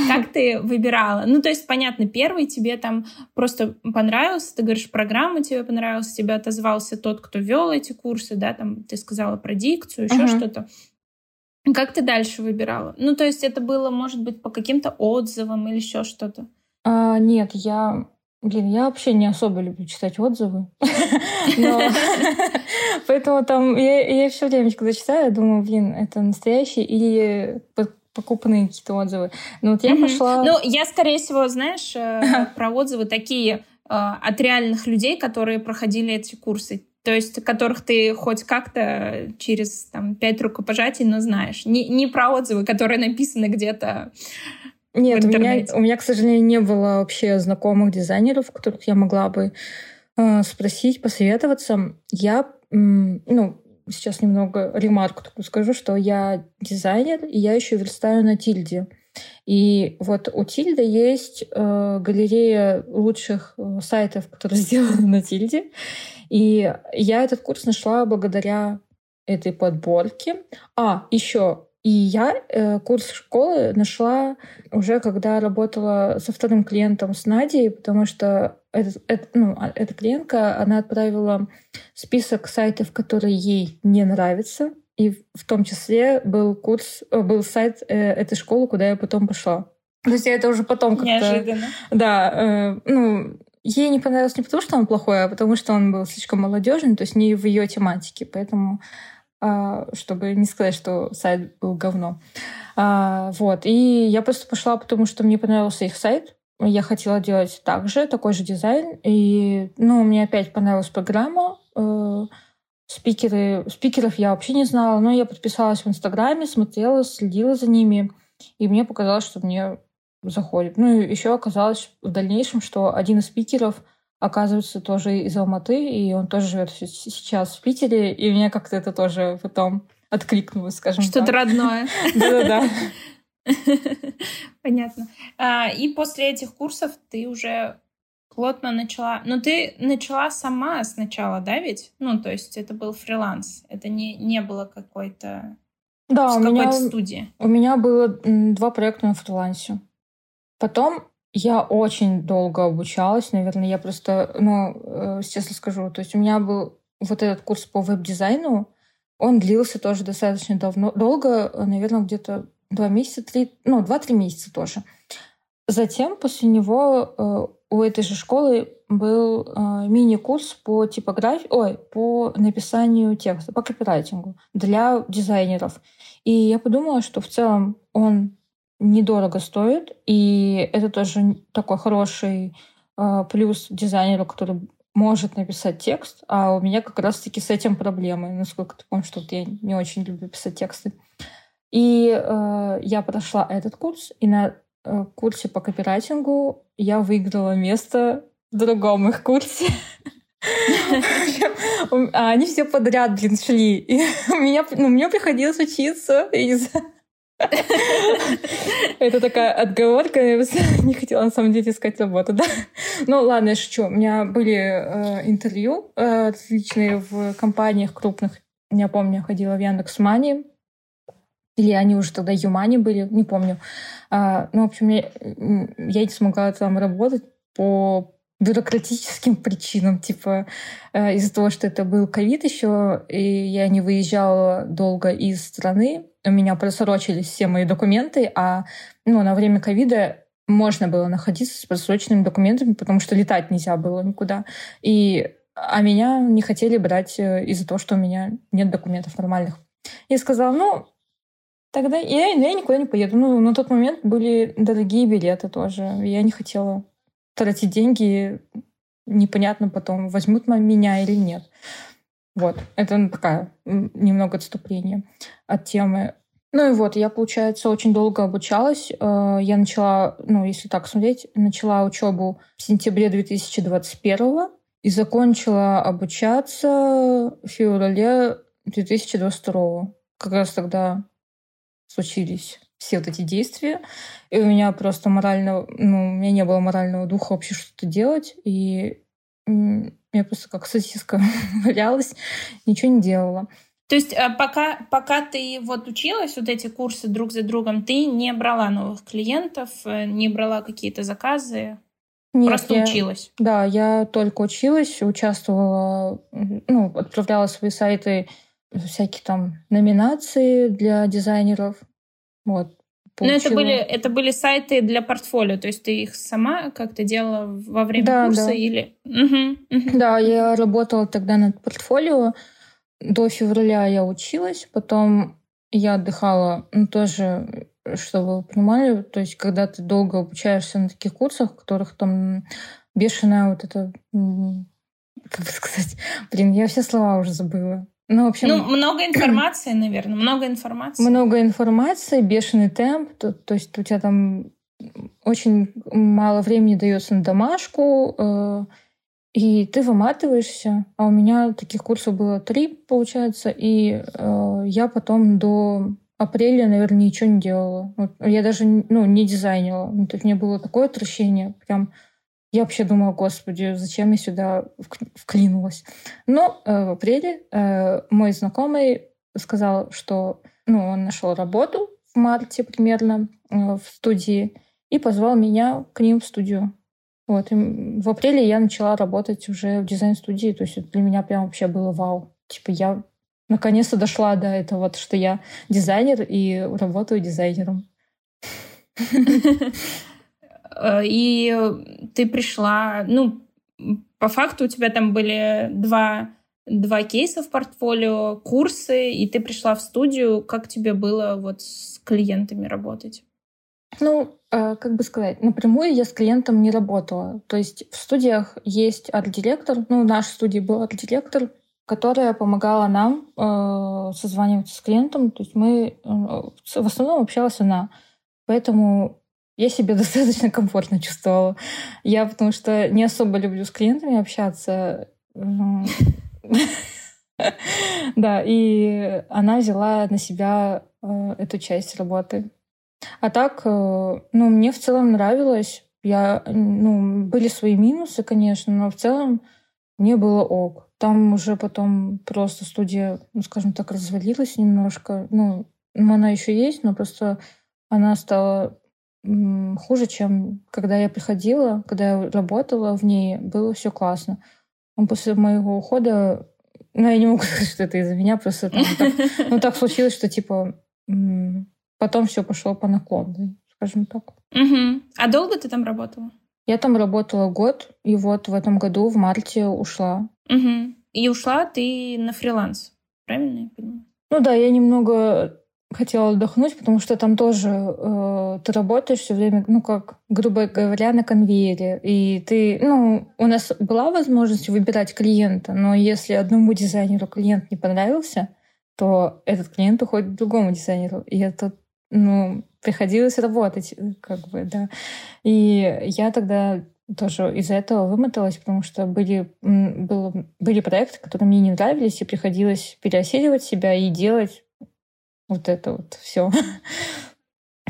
Как ты выбирала? Ну, то есть, понятно, первый тебе там просто понравился, ты говоришь, программа тебе понравилась, тебя отозвался тот, кто вел эти курсы, да, там ты сказала про дикцию, еще что-то. Как ты дальше выбирала? Ну, то есть это было, может быть, по каким-то отзывам или еще что-то? А, нет, я... Блин, я вообще не особо люблю читать отзывы. Поэтому там я все время, когда читаю, думаю, блин, это настоящий или покупные какие-то отзывы. Ну, вот я пошла... Ну, я, скорее всего, знаешь, про отзывы такие от реальных людей, которые проходили эти курсы. То есть, которых ты хоть как-то через там, пять рукопожатий, но знаешь. Не, не про отзывы, которые написаны где-то Нет, в интернете. Нет, у меня, у меня, к сожалению, не было вообще знакомых дизайнеров, которых я могла бы э, спросить, посоветоваться. Я, м, ну, сейчас немного ремарку такую скажу, что я дизайнер, и я еще верстаю на Тильде. И вот у Тильды есть э, галерея лучших сайтов, которые сделаны на Тильде. И я этот курс нашла благодаря этой подборке. А, еще и я э, курс школы нашла уже, когда работала со вторым клиентом, с Надей, потому что этот, этот, ну, эта клиентка, она отправила список сайтов, которые ей не нравятся. И в том числе был курс, был сайт э, этой школы, куда я потом пошла. То есть я это уже потом как-то... Неожиданно. Да, э, ну... Ей не понравилось не потому, что он плохой, а потому, что он был слишком молодежный, то есть не в ее тематике. Поэтому, чтобы не сказать, что сайт был говно. Вот. И я просто пошла, потому что мне понравился их сайт. Я хотела делать так же, такой же дизайн. И, ну, мне опять понравилась программа. Спикеры, спикеров я вообще не знала, но я подписалась в Инстаграме, смотрела, следила за ними. И мне показалось, что мне... заходит. Ну и еще оказалось в дальнейшем, что один из спикеров оказывается тоже из Алматы, и он тоже живет сейчас в Питере, и меня как-то это тоже потом откликнулось, скажем так. Что-то родное. Да-да-да. Понятно. И после этих курсов ты уже плотно начала... Ну ты начала сама сначала, да ведь? Ну то есть это был фриланс, это не было какой-то... Да, у меня, у меня было два проекта на фрилансе. Потом я очень долго обучалась, наверное, я просто, ну, честно скажу, то есть у меня был вот этот курс по веб-дизайну, он длился тоже достаточно давно, долго, наверное, где-то два месяца, три, ну, два-три месяца тоже. Затем после него у этой же школы был мини-курс по типографии, ой, по написанию текста, по копирайтингу для дизайнеров. И я подумала, что в целом он недорого стоит, и это тоже такой хороший э, плюс дизайнеру, который может написать текст, а у меня как раз-таки с этим проблемы, насколько ты помнишь, что вот я не очень люблю писать тексты. И э, я прошла этот курс, и на э, курсе по копирайтингу я выиграла место в другом их курсе. А они все подряд, блин, шли. Мне приходилось учиться из-за... Это такая отговорка. Я не хотела на самом деле искать работу, да? Ну ладно, я шучу. У меня были э, интервью э, различные в компаниях крупных. Я помню, я ходила в Яндекс.Мани. Или они уже тогда Юмани были, не помню. А, ну, в общем, я, я не смогла там работать по бюрократическим причинам. Типа э, из-за того, что это был ковид еще, и я не выезжала долго из страны. У меня просрочились все мои документы, а ну, на время ковида можно было находиться с просроченными документами, потому что летать нельзя было никуда. И, а меня не хотели брать из-за того, что у меня нет документов нормальных. Я сказала, ну, тогда я, я никуда не поеду. Ну, на тот момент были дорогие билеты тоже. Я не хотела тратить деньги. Непонятно потом, возьмут меня или нет. Вот, это ну, такая немного отступление от темы. Ну и вот, я, получается, очень долго обучалась. Я начала, ну, если так смотреть, начала учебу в сентябре две тысячи двадцать первого и закончила обучаться в феврале две тысячи двадцать второго. Как раз тогда случились все вот эти действия. И у меня просто морально... Ну, у меня не было морального духа вообще что-то делать. И... Я просто как сосиска валялась, ничего не делала. То есть пока, пока ты вот училась, вот эти курсы друг за другом, ты не брала новых клиентов, не брала какие-то заказы? Нет, просто я, училась? Да, я только училась, участвовала, ну, отправляла свои сайты всякие там номинации для дизайнеров. Вот. Получила. Но это были, это были сайты для портфолио, то есть ты их сама как-то делала во время да, курса? Да. Или... Угу, угу. Да, я работала тогда над портфолио. До февраля я училась, потом я отдыхала, ну, тоже, чтобы вы понимали, то есть когда ты долго обучаешься на таких курсах, в которых там бешеная вот эта... Как сказать? Блин, я все слова уже забыла. Ну, в общем, ну, много информации, наверное, много информации. Много информации, бешеный темп, то, то есть у тебя там очень мало времени дается на домашку, э, и ты выматываешься. А у меня таких курсов было три, получается, и э, я потом до апреля, наверное, ничего не делала. Вот, я даже ну, не дизайнила. То есть у меня было такое отвращение, прям... Я вообще думала, господи, зачем я сюда вклинулась. Но э, в апреле э, мой знакомый сказал, что ну, он нашел работу в марте примерно э, в студии и позвал меня к ним в студию. Вот. И в апреле я начала работать уже в дизайн-студии. То есть для меня прям вообще было вау. Типа я наконец-то дошла до этого, вот, что я дизайнер и работаю дизайнером. И ты пришла... Ну, по факту у тебя там были два, два кейса в портфолио, курсы, и ты пришла в студию. Как тебе было вот с клиентами работать? Ну, как бы сказать, напрямую я с клиентом не работала. То есть в студиях есть арт-директор, ну, в нашей студии был арт-директор, которая помогала нам созваниваться с клиентом. То есть мы... В основном общалась она. Поэтому... Я себя достаточно комфортно чувствовала. Я потому что не особо люблю с клиентами общаться. Да, и она взяла на себя эту часть работы. А так, ну, мне в целом нравилось. Я, ну, были свои минусы, конечно, но в целом мне было ок. Там уже потом просто студия, ну, скажем так, развалилась немножко. Ну, она еще есть, но просто она стала... хуже, чем когда я приходила, когда я работала в ней, было все классно. После моего ухода, ну, я не могу сказать, что это из-за меня, просто там, так, ну, так случилось, что, типа, потом все пошло по наклонной, скажем так. Угу. А долго ты там работала? Я там работала год, и вот в этом году, в марте, ушла. Угу. И ушла ты на фриланс, правильно я понимаю? Ну да, я немного... хотела отдохнуть, потому что там тоже э, ты работаешь все время, ну, как, грубо говоря, на конвейере. И ты, ну, у нас была возможность выбирать клиента, но если одному дизайнеру клиент не понравился, то этот клиент уходит к другому дизайнеру. И это, ну, приходилось работать, как бы, да. И я тогда тоже из-за этого вымоталась, потому что были, было, были проекты, которые мне не нравились, и приходилось переосиливать себя и делать вот это вот все.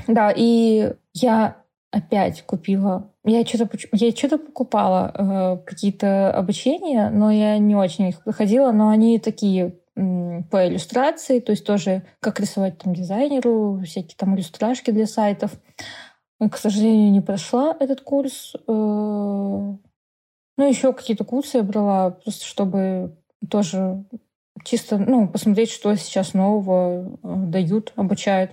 Да, и я опять купила... Я что-то, я что-то покупала, э, какие-то обучения, но я не очень их проходила, но они такие м, по иллюстрации, то есть тоже как рисовать там дизайнеру, всякие там иллюстрашки для сайтов. Я, к сожалению, не прошла этот курс. Э, ну, еще какие-то курсы я брала, просто чтобы тоже... чисто, ну, посмотреть, что сейчас нового дают, обучают.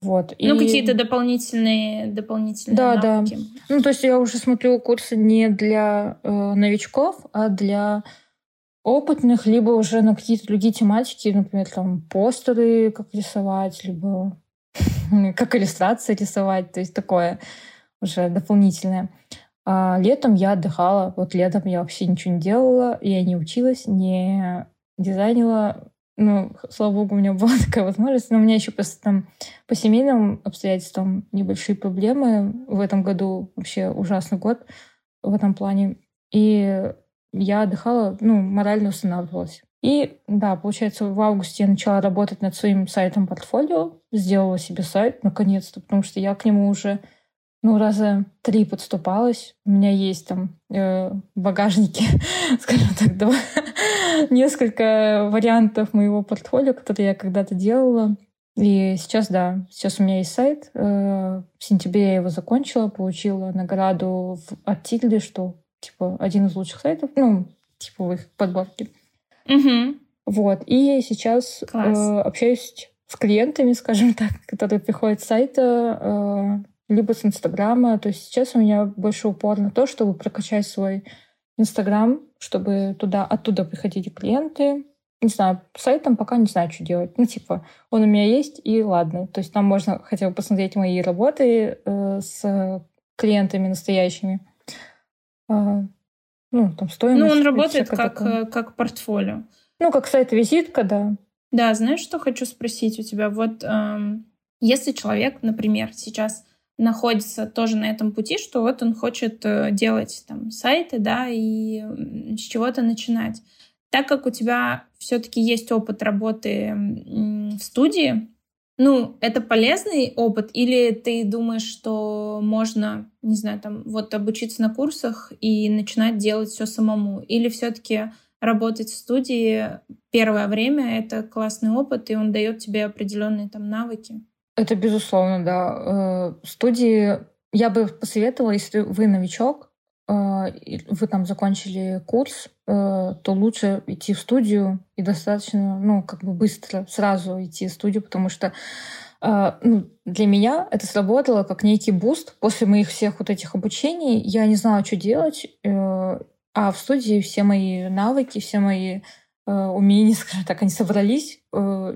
Вот. Ну, и... какие-то дополнительные, дополнительные да, навыки. Да. Ну, то есть я уже смотрю курсы не для э, новичков, а для опытных, либо уже на какие-то другие тематики, например, там, постеры как рисовать, либо как иллюстрации рисовать, то есть такое уже дополнительное. А летом я отдыхала, вот летом я вообще ничего не делала, я не училась, не... дизайнила, ну, слава богу, у меня была такая возможность, но у меня еще просто там по семейным обстоятельствам небольшие проблемы в этом году, вообще ужасный год в этом плане, и я отдыхала, ну, морально устанавливалась. И, да, получается, в августе я начала работать над своим сайтом портфолио, сделала себе сайт, наконец-то, потому что я к нему уже, ну, раза три подступалась, у меня есть там э, багажники, скажем так, два несколько вариантов моего портфолио, которые я когда-то делала. И сейчас, да, сейчас у меня есть сайт. В сентябре я его закончила, получила награду от Тильды, что, типа, один из лучших сайтов, ну, типа, в их подборке. Угу. Вот. И сейчас э, общаюсь с клиентами, скажем так, которые приходят с сайта, э, либо с Инстаграма. То есть сейчас у меня больше упор на то, чтобы прокачать свой Инстаграм, чтобы туда, оттуда приходили клиенты. Не знаю, сайтом пока не знаю, что делать. Ну, типа, он у меня есть, и ладно. То есть там можно хотя бы посмотреть мои работы э, с клиентами настоящими. Э, ну, там стоимость. Ну, он работает как, как портфолио. Ну, как сайт-визитка, да. Да, знаешь, что хочу спросить у тебя? Вот э, если человек, например, сейчас находится тоже на этом пути, что вот он хочет делать там сайты, да, и с чего-то начинать. Так как у тебя все-таки есть опыт работы в студии, ну, это полезный опыт? Или ты думаешь, что можно, не знаю, там, вот обучиться на курсах и начинать делать все самому? Или все-таки работать в студии первое время — это классный опыт, и он дает тебе определенные там навыки? Это безусловно, да. В студии я бы посоветовала, если вы новичок, вы там закончили курс, то лучше идти в студию и достаточно, ну, как бы быстро сразу идти в студию, потому что ну, для меня это сработало как некий буст. После моих всех вот этих обучений я не знала, что делать, а в студии все мои навыки, все мои умения, скажем так, они собрались,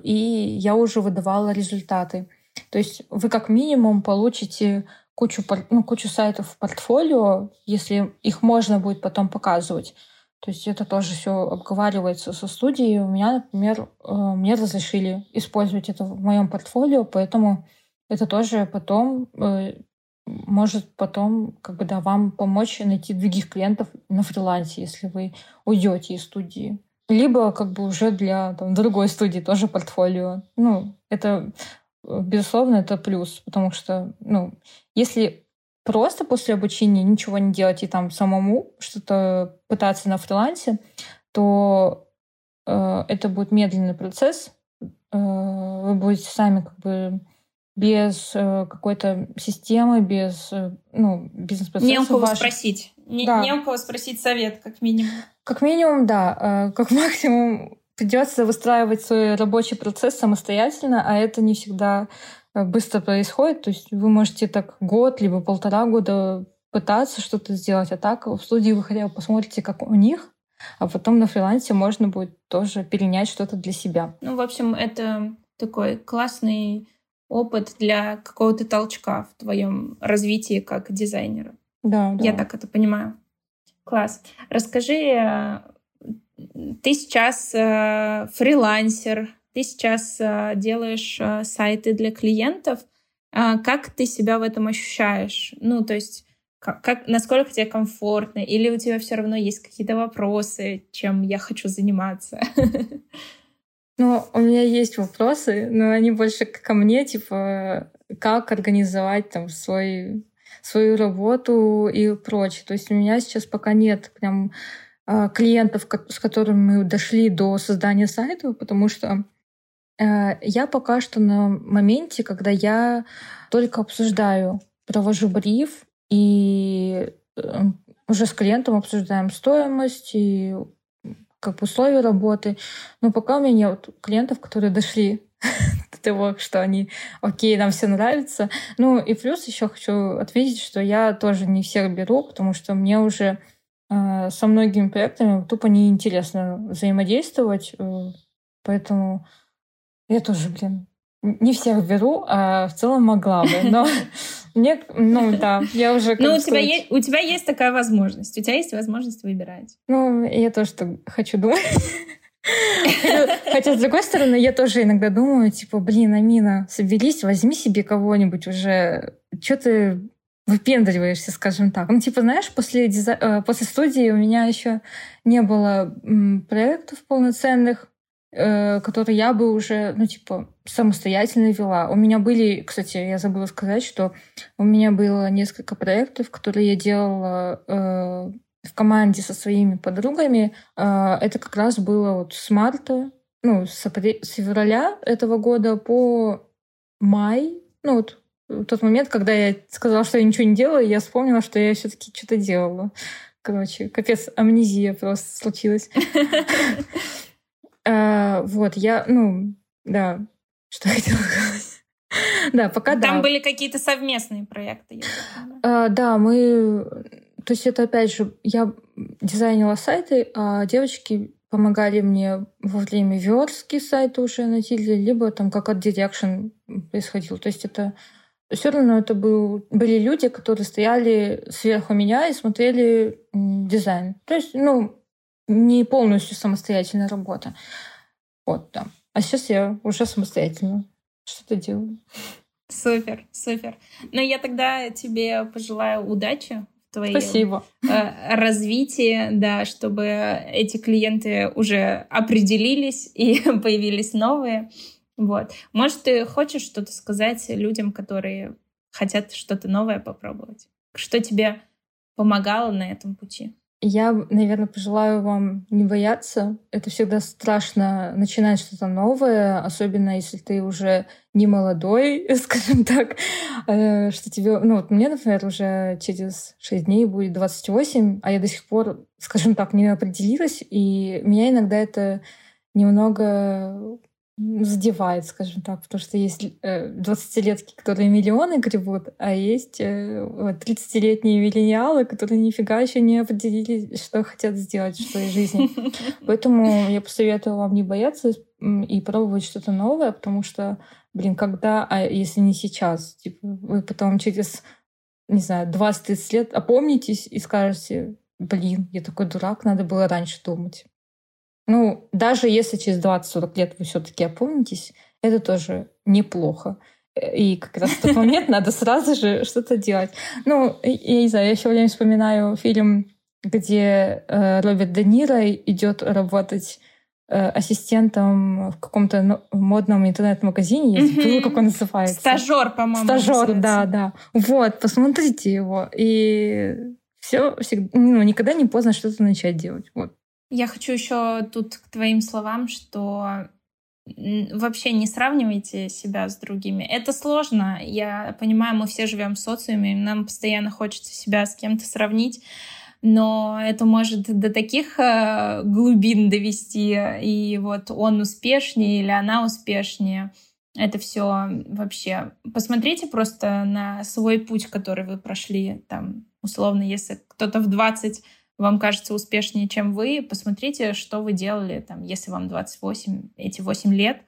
и я уже выдавала результаты. То есть вы как минимум получите кучу, ну, кучу сайтов в портфолио, если их можно будет потом показывать. То есть это тоже все обговаривается со студией. У меня, например, мне разрешили использовать это в моем портфолио, поэтому это тоже потом может потом как бы, да, вам помочь найти других клиентов на фрилансе, если вы уйдете из студии. Либо как бы уже для там, другой студии тоже портфолио. Ну, это... Безусловно, это плюс, потому что, ну, если просто после обучения ничего не делать и там самому что-то пытаться на фрилансе, то э, это будет медленный процесс. Э, вы будете сами как бы без э, какой-то системы, без э, ну, бизнес-процесса. Не у кого ваших... спросить. Не, да. Не у кого спросить совет, как минимум. Как минимум, да. Э, как максимум... Придется выстраивать свой рабочий процесс самостоятельно, а это не всегда быстро происходит. То есть вы можете так год, либо полтора года пытаться что-то сделать, а так в студии вы хотя бы посмотрите, как у них, а потом на фрилансе можно будет тоже перенять что-то для себя. Ну, в общем, это такой классный опыт для какого-то толчка в твоем развитии как дизайнера. Да, да. Я так это понимаю. Класс. Расскажи... Ты сейчас э, фрилансер, ты сейчас э, делаешь э, сайты для клиентов. Э, как ты себя в этом ощущаешь? Ну, то есть, как, как, насколько тебе комфортно? Или у тебя все равно есть какие-то вопросы, чем я хочу заниматься? Ну, у меня есть вопросы, но они больше ко мне, типа, как организовать там свой, свою работу и прочее. То есть у меня сейчас пока нет прям... клиентов, с которыми мы дошли до создания сайта, потому что э, я пока что на моменте, когда я только обсуждаю, провожу бриф, и э, уже с клиентом обсуждаем стоимость и как бы условия работы. Но пока у меня нет клиентов, которые дошли до того, что они окей, нам все нравится. Ну и плюс еще хочу ответить, что я тоже не всех беру, потому что мне уже со многими проектами тупо неинтересно взаимодействовать, поэтому я тоже, блин, не всех беру, а в целом могла бы, но мне, ну да, я уже... Ну, у тебя есть такая возможность, у тебя есть возможность выбирать. Ну, я тоже хочу думать. Хотя, с другой стороны, я тоже иногда думаю, типа, блин, Амина, соберись, возьми себе кого-нибудь уже, что ты... выпендриваешься, скажем так. Ну, типа, знаешь, после, дизай... после студии у меня еще не было проектов полноценных, которые я бы уже, ну, типа, самостоятельно вела. У меня были, кстати, я забыла сказать, что у меня было несколько проектов, которые я делала в команде со своими подругами. Это как раз было вот с марта, ну, с, апр... с февраля этого года по май, ну, вот, в тот момент, когда я сказала, что я ничего не делаю, я вспомнила, что я все-таки что-то делала. Короче, капец, амнезия просто случилась. А, вот, я, ну, да, что я хотела сказать. Да, пока да. Там были какие-то совместные проекты. Да, мы... То есть это, опять же, я дизайнила сайты, а девочки помогали мне во время верстки сайта уже на Тильде, либо там как отдирекшн происходил. То есть это... Все равно это был, были люди, которые стояли сверху меня и смотрели дизайн. То есть, ну, не полностью самостоятельная работа. Вот, да. А сейчас я уже самостоятельно что-то делаю. Супер, супер. Ну, я тогда тебе пожелаю удачи в твоем Спасибо. развитии, да, чтобы эти клиенты уже определились и появились новые. Вот. Может, ты хочешь что-то сказать людям, которые хотят что-то новое попробовать? Что тебе помогало на этом пути? Я, наверное, пожелаю вам не бояться. Это всегда страшно начинать что-то новое, особенно если ты уже не молодой, скажем так, что тебе... Ну, вот мне, например, уже через шесть дней будет двадцать восемь, а я до сих пор, скажем так, не определилась, и меня иногда это немного... задевает, скажем так, потому что есть двадцатилетки, которые миллионы гребут, а есть тридцатилетние миллениалы, которые нифига еще не определились, что хотят сделать в своей жизни. Поэтому я посоветую вам не бояться и пробовать что-то новое, потому что, блин, когда, а если не сейчас, типа, вы потом через, не знаю, двадцать-тридцать лет опомнитесь и скажете, блин, я такой дурак, надо было раньше думать. Ну, даже если через двадцать-сорок лет вы все-таки опомнитесь, это тоже неплохо. И как раз в тот момент надо сразу же что-то делать. Ну, я не знаю, я все время вспоминаю фильм, где э, Роберт Де Ниро идет работать э, ассистентом в каком-то модном интернет-магазине. Я забыла, как он называется. Стажер, по-моему. Стажер, да, да. Вот, посмотрите его. И все, всегда, ну, никогда не поздно что-то начать делать. Вот. Я хочу еще тут к твоим словам, что вообще не сравнивайте себя с другими. Это сложно. Я понимаю, мы все живем в социуме, нам постоянно хочется себя с кем-то сравнить, но это может до таких глубин довести, и вот он успешнее или она успешнее. Это все вообще... Посмотрите просто на свой путь, который вы прошли. Там, условно, если кто-то в двадцать вам кажется успешнее, чем вы, посмотрите, что вы делали, там, если вам двадцать восемь, эти восемь лет,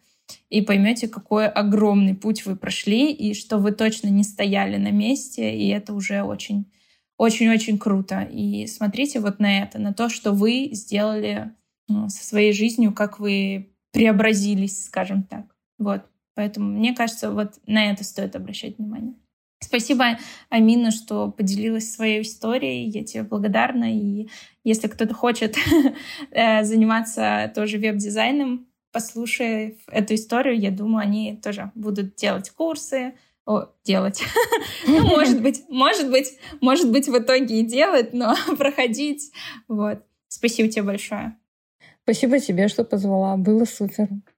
и поймете, какой огромный путь вы прошли, и что вы точно не стояли на месте, и это уже очень-очень-очень круто. И смотрите вот на это, на то, что вы сделали, ну, со своей жизнью, как вы преобразились, скажем так. Вот. Поэтому, мне кажется, вот на это стоит обращать внимание. Спасибо, Амина, что поделилась своей историей. Я тебе благодарна. И если кто-то хочет заниматься тоже веб-дизайном, послушай эту историю, я думаю, они тоже будут делать курсы. О, делать. Ну, может быть, может быть, может быть, в итоге и делать, но проходить. Вот. Спасибо тебе большое. Спасибо тебе, что позвала. Было супер.